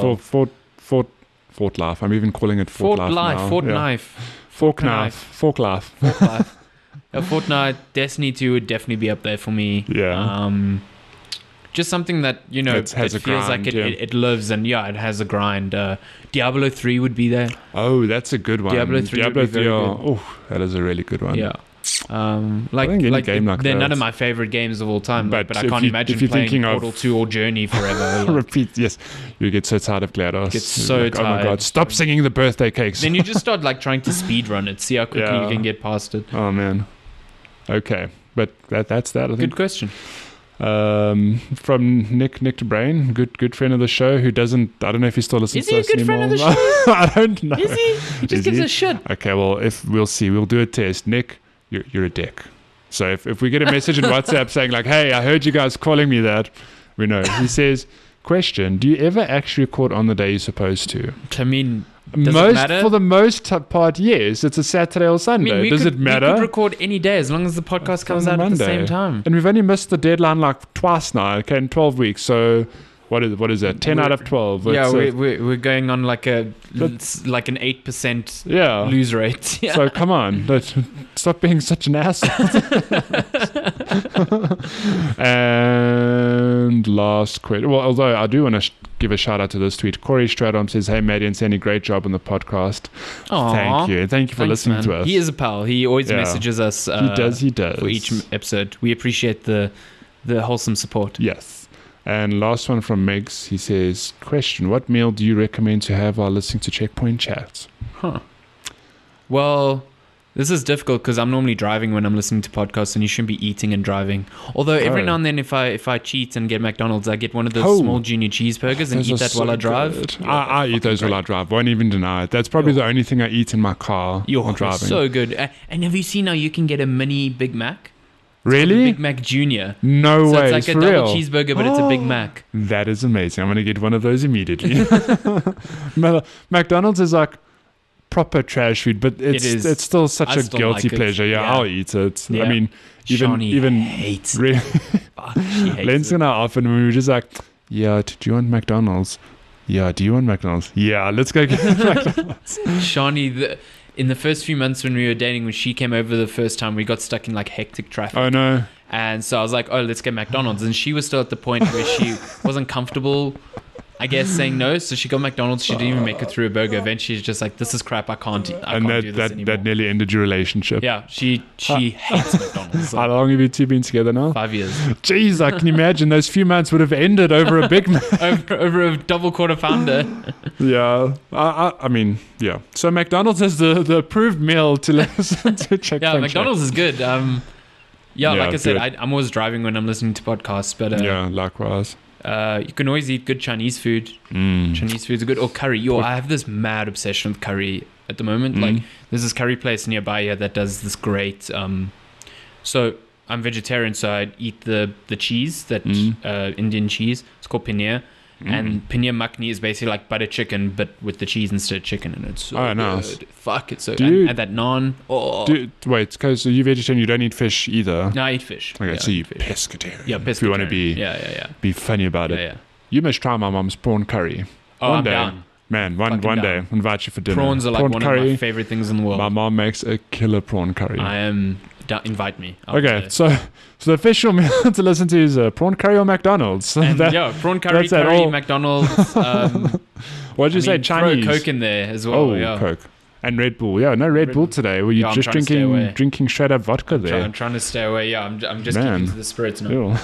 Fortlife. I'm even calling it Fortlife now. Fortlife. Fortnite, Destiny 2 would definitely be up there for me. Yeah. Just something that, you know, it feels grind, like it lives and, it has a grind. Diablo 3 would be there. Oh, that's a good one. Diablo 3 oh, that is a really good one. Yeah. They're none of my favorite games of all time, but I can't imagine playing Portal 2 or Journey forever. Like. Repeat, yes. You get so tired of GLaDOS. Get so like, tired. Oh my God, stop singing the birthday cakes. Then you just start like trying to speedrun it, see how quickly you can get past it. Oh man. Okay, but that's that, I think. Good question. From Nick to Brain, good friend of the show who doesn't, I don't know if he still listens to us anymore. Is he a good friend of the show? I don't know. Is he? He just gives a shit. Okay, well, we'll see. We'll do a test. Nick, you're a dick. So if we get a message in WhatsApp saying like, hey, I heard you guys calling me that, we know. He says, question, do you ever actually record on the day you're supposed to? I mean, For the most part, yes. It's a Saturday or Sunday. Does it matter? We could record any day as long as the podcast comes out Monday. At the same time. And we've only missed the deadline like twice now. Okay, in 12 weeks. So what is that? 10 out of 12. Yeah, we're going on like an 8% lose rate. Yeah. So come on, stop being such an asshole. And last question. Well, although I do want to give a shout out to this tweet. Corey Stradom says, "Hey, Maddie and Sandy, great job on the podcast." Aww. Thank you for listening to us. He is a pal. He always messages us. He does. For each episode, we appreciate the wholesome support. Yes. And last one from Megs. He says, question, what meal do you recommend to have while listening to Checkpoint Chat? Huh. Well, this is difficult because I'm normally driving when I'm listening to podcasts, and you shouldn't be eating and driving. Although every now and then if I cheat and get McDonald's, I get one of those small junior cheeseburgers and eat that while I drive. I eat those while I drive. Won't even deny it. That's probably the only thing I eat in my car while driving. So good. And have you seen how you can get a mini Big Mac? Really? Big Mac Junior. No way. So it's like a double cheeseburger, but it's a Big Mac. That is amazing. I'm going to get one of those immediately. McDonald's is like proper trash food, but it's still such a guilty pleasure. Yeah, I'll eat it. I mean, even hates it. Lenska and I often, we were just like, do you want McDonald's? Yeah, do you want McDonald's? Yeah, let's go get McDonald's. Shani, in the first few months when we were dating, when she came over the first time, we got stuck in like hectic traffic. Oh no. And so I was like, let's get McDonald's. And she was still at the point where she wasn't comfortable, I guess, saying no. So she got McDonald's. She didn't even make it through a burger. Eventually she's just like, this is crap. I can't do this anymore. That nearly ended your relationship. Yeah. She hates McDonald's. So. How long have you two been together now? 5 years. Jeez, I can imagine those few months would have ended over a Big Mac. over a double quarter pounder. Yeah. I mean, yeah. So McDonald's is the approved meal to listen to Checkpoint. Yeah, McDonald's is good. Like I said, I'm always driving when I'm listening to podcasts. But yeah, likewise. You can always eat good Chinese food. Chinese food is good. Or curry. I have this mad obsession with curry at the moment. Like, there's this curry place nearby here that does this great... so, I'm vegetarian, so I eat the cheese, that Indian cheese. It's called paneer. And paneer makhni is basically like butter chicken, but with the cheese instead of chicken, and it's so good. Nice. Fuck, it's so good. And that naan. Oh. Wait, so you're vegetarian, you don't eat fish either? No, I eat fish. Okay, so you're pescatarian. Yeah, pescatarian. If you want to be funny about it. Yeah. You must try my mom's prawn curry. Oh, one I'm day. Down. Man, one day, I'll invite you for dinner. Prawns are like prawn one curry. Of my favorite things in the world. My mom makes a killer prawn curry. I am... invite me. Okay, so the official meal to listen to is prawn curry or McDonald's. And prawn curry, McDonald's. What did you say? Chinese. Throw Coke in there as well. Oh, yeah. Coke and Red Bull. Yeah, no Red Bull today. Were you just drinking straight up vodka there? I'm trying to stay away. Yeah, I'm just keeping to the spirits now.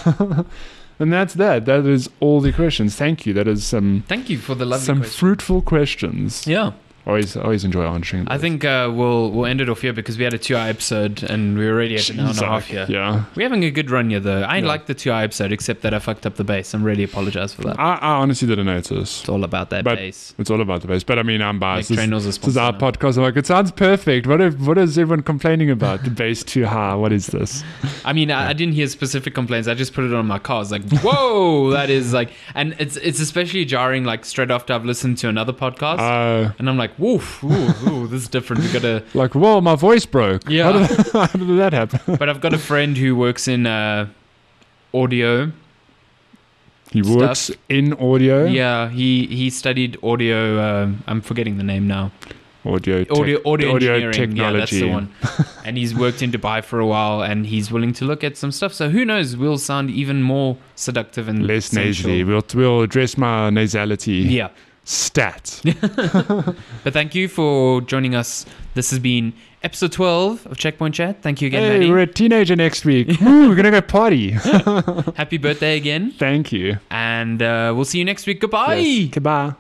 And that's that. That is all the questions. Thank you. That is some. Thank you for the lovely questions. Some fruitful questions. Yeah. Always enjoy answering those. I think we'll end it off here because we had a 2-hour episode and we're already at an hour and a half here. Yeah. We're having a good run here though. I like the 2-hour episode, except that I fucked up the bass. I'm really apologize for that. I honestly didn't notice. It's all about that bass. It's all about the bass. But I mean, I'm biased. This is our podcast. I'm like, it sounds perfect. What is everyone complaining about? The bass too high. What is this? I mean, I didn't hear specific complaints. I just put it on my car. It's like, whoa, that is like, and it's especially jarring like straight after I've listened to another podcast. And I'm like, woof, this is different. We gotta like, whoa, my voice broke. Yeah, how did that happen? But I've got a friend who works in audio. He works in audio. Yeah, he studied audio. I'm forgetting the name now. Audio technology. Yeah, that's the one. And he's worked in Dubai for a while, and he's willing to look at some stuff. So who knows? We'll sound even more seductive and less nasally. We'll address my nasality. Yeah. Stat. But thank you for joining us. This has been episode 12 of Checkpoint Chat. Thank you again, Maddie. We're a teenager next week. Ooh, we're gonna go party. Happy birthday again. Thank you, and we'll see you next week. Goodbye. Yes. Goodbye.